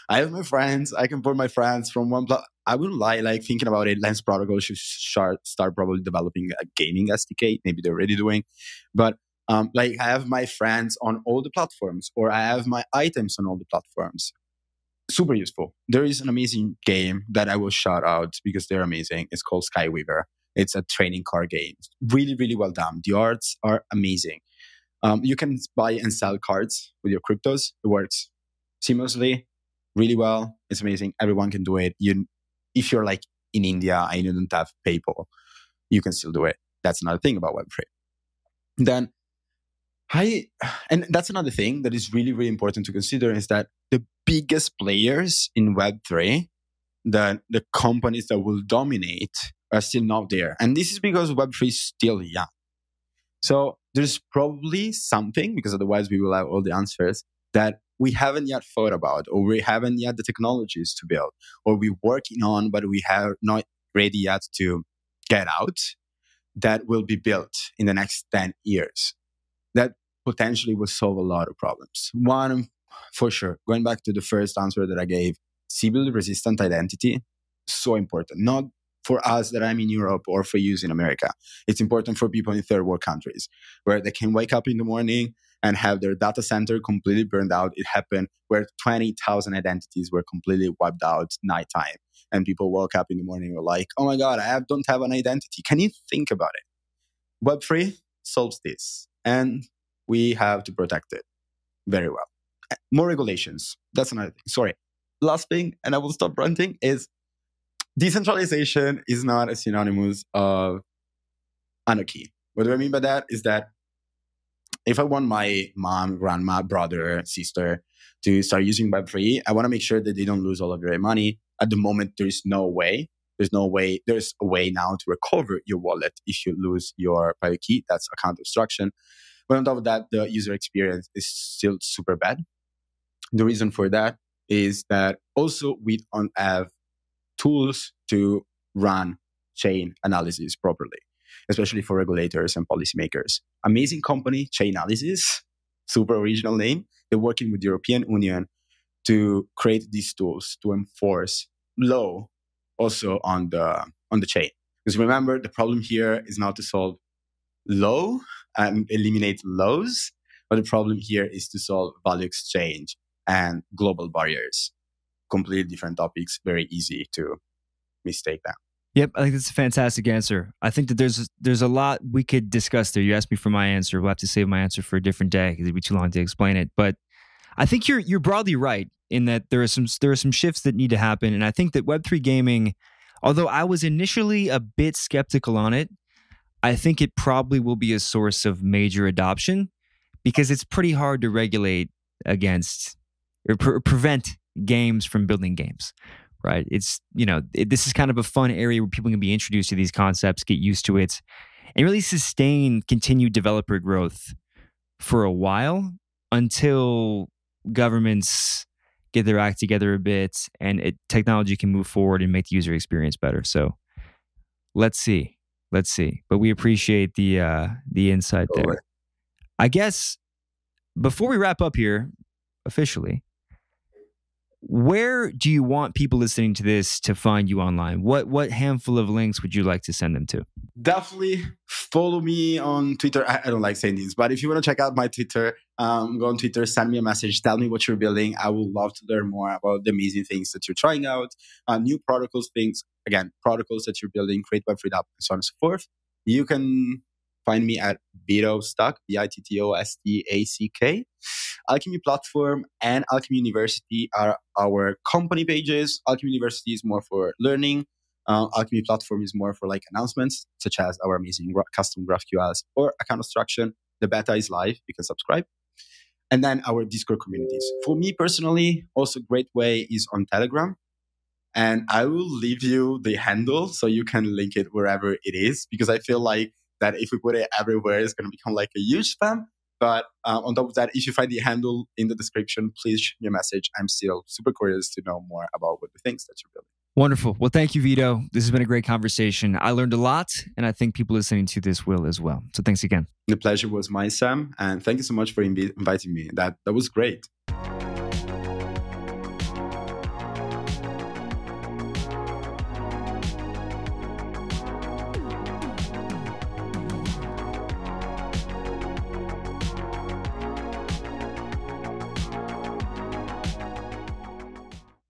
I have my friends, I can port my friends from one platform. I wouldn't lie, like thinking about it, Lens Protocol should start, start probably developing a gaming S D K. Maybe they're already doing. But um, like I have my friends on all the platforms, or I have my items on all the platforms. Super useful. There is an amazing game that I will shout out because they're amazing. It's called Skyweaver. It's a training card game. Really, really well done. The arts are amazing. Um, you can buy and sell cards with your cryptos. It works seamlessly, really well. It's amazing. Everyone can do it. You, if you're like in India, I didn't have PayPal, you can still do it. That's another thing about web three. Then I, and that's another thing that is really, really important to consider is that the biggest players in web three, the, the companies that will dominate are still not there. And this is because web three is still young. So there's probably something, because otherwise we will have all the answers, that we haven't yet thought about, or we haven't yet the technologies to build, or we're working on, but we have not ready yet to get out, that will be built in the next ten years. That potentially will solve a lot of problems. One, for sure, going back to the first answer that I gave, Sybil-resistant identity, so important. Not for us that I'm in Europe or for you in America. It's important for people in third world countries where they can wake up in the morning and have their data center completely burned out. It happened where twenty thousand identities were completely wiped out nighttime. And people woke up in the morning and were like, oh my God, I have, don't have an identity. Can you think about it? web three solves this and we have to protect it very well. More regulations. That's another thing. Sorry. Last thing, and I will stop ranting, is decentralization is not a synonymous of anarchy. What do I mean by that is that if I want my mom, grandma, brother, sister to start using web three, I want to make sure that they don't lose all of their money. At the moment, there is no way. There's no way. There's a way now to recover your wallet if you lose your private key. That's account abstraction. But on top of that, the user experience is still super bad. The reason for that is that also we don't have tools to run chain analysis properly, especially for regulators and policymakers. Amazing company, Chainalysis, super original name. They're working with the European Union to create these tools to enforce law also on the on the chain. Because remember, the problem here is not to solve law and eliminate laws, but the problem here is to solve value exchange and global barriers. Completely different topics, very easy to mistake them. Yep, I think that's a fantastic answer. I think that there's there's a lot we could discuss there. You asked me for my answer. We'll have to save my answer for a different day because it'd be too long to explain it. But I think you're you're broadly right in that there are some there are some shifts that need to happen. And I think that web three gaming, Although I was initially a bit skeptical on it, I think it probably will be a source of major adoption because it's pretty hard to regulate against or pre- prevent games from building games, right? It's, you know, it, this is kind of a fun area where people can be introduced to these concepts, get used to it, and really sustain continued developer growth for a while until governments get their act together a bit and it, technology can move forward and make the user experience better. So let's see. Let's see. But we appreciate the uh, the insight totally. There. I guess before we wrap up here officially, where do you want people listening to this to find you online? What what handful of links would you like to send them to? Definitely follow me on Twitter. I, I don't like saying this, but if you want to check out my Twitter, um, go on Twitter, send me a message, tell me what you're building. I would love to learn more about the amazing things that you're trying out, uh, new protocols, things, again, protocols that you're building, Create Web three Dapp, and so on and so forth. You can find me at Vitto Stack, B I T T O S T A C K. Alchemy Platform and Alchemy University are our company pages. Alchemy University is more for learning. Uh, Alchemy Platform is more for like announcements, such as our amazing custom GraphQLs or account abstraction. The beta is live. You can subscribe. And then our Discord communities. For me personally, also a great way is on Telegram. And I will leave you the handle so you can link it wherever it is, because I feel like that if we put it everywhere, it's going to become like a huge spam. But um, on top of that, if you find the handle in the description, please shoot me a message. I'm still super curious to know more about what the things that you're building. Wonderful. Well, thank you, Vitto. This has been a great conversation. I learned a lot, and I think people listening to this will as well. So thanks again. The pleasure was mine, Sam. And thank you so much for inv- inviting me. That that was great.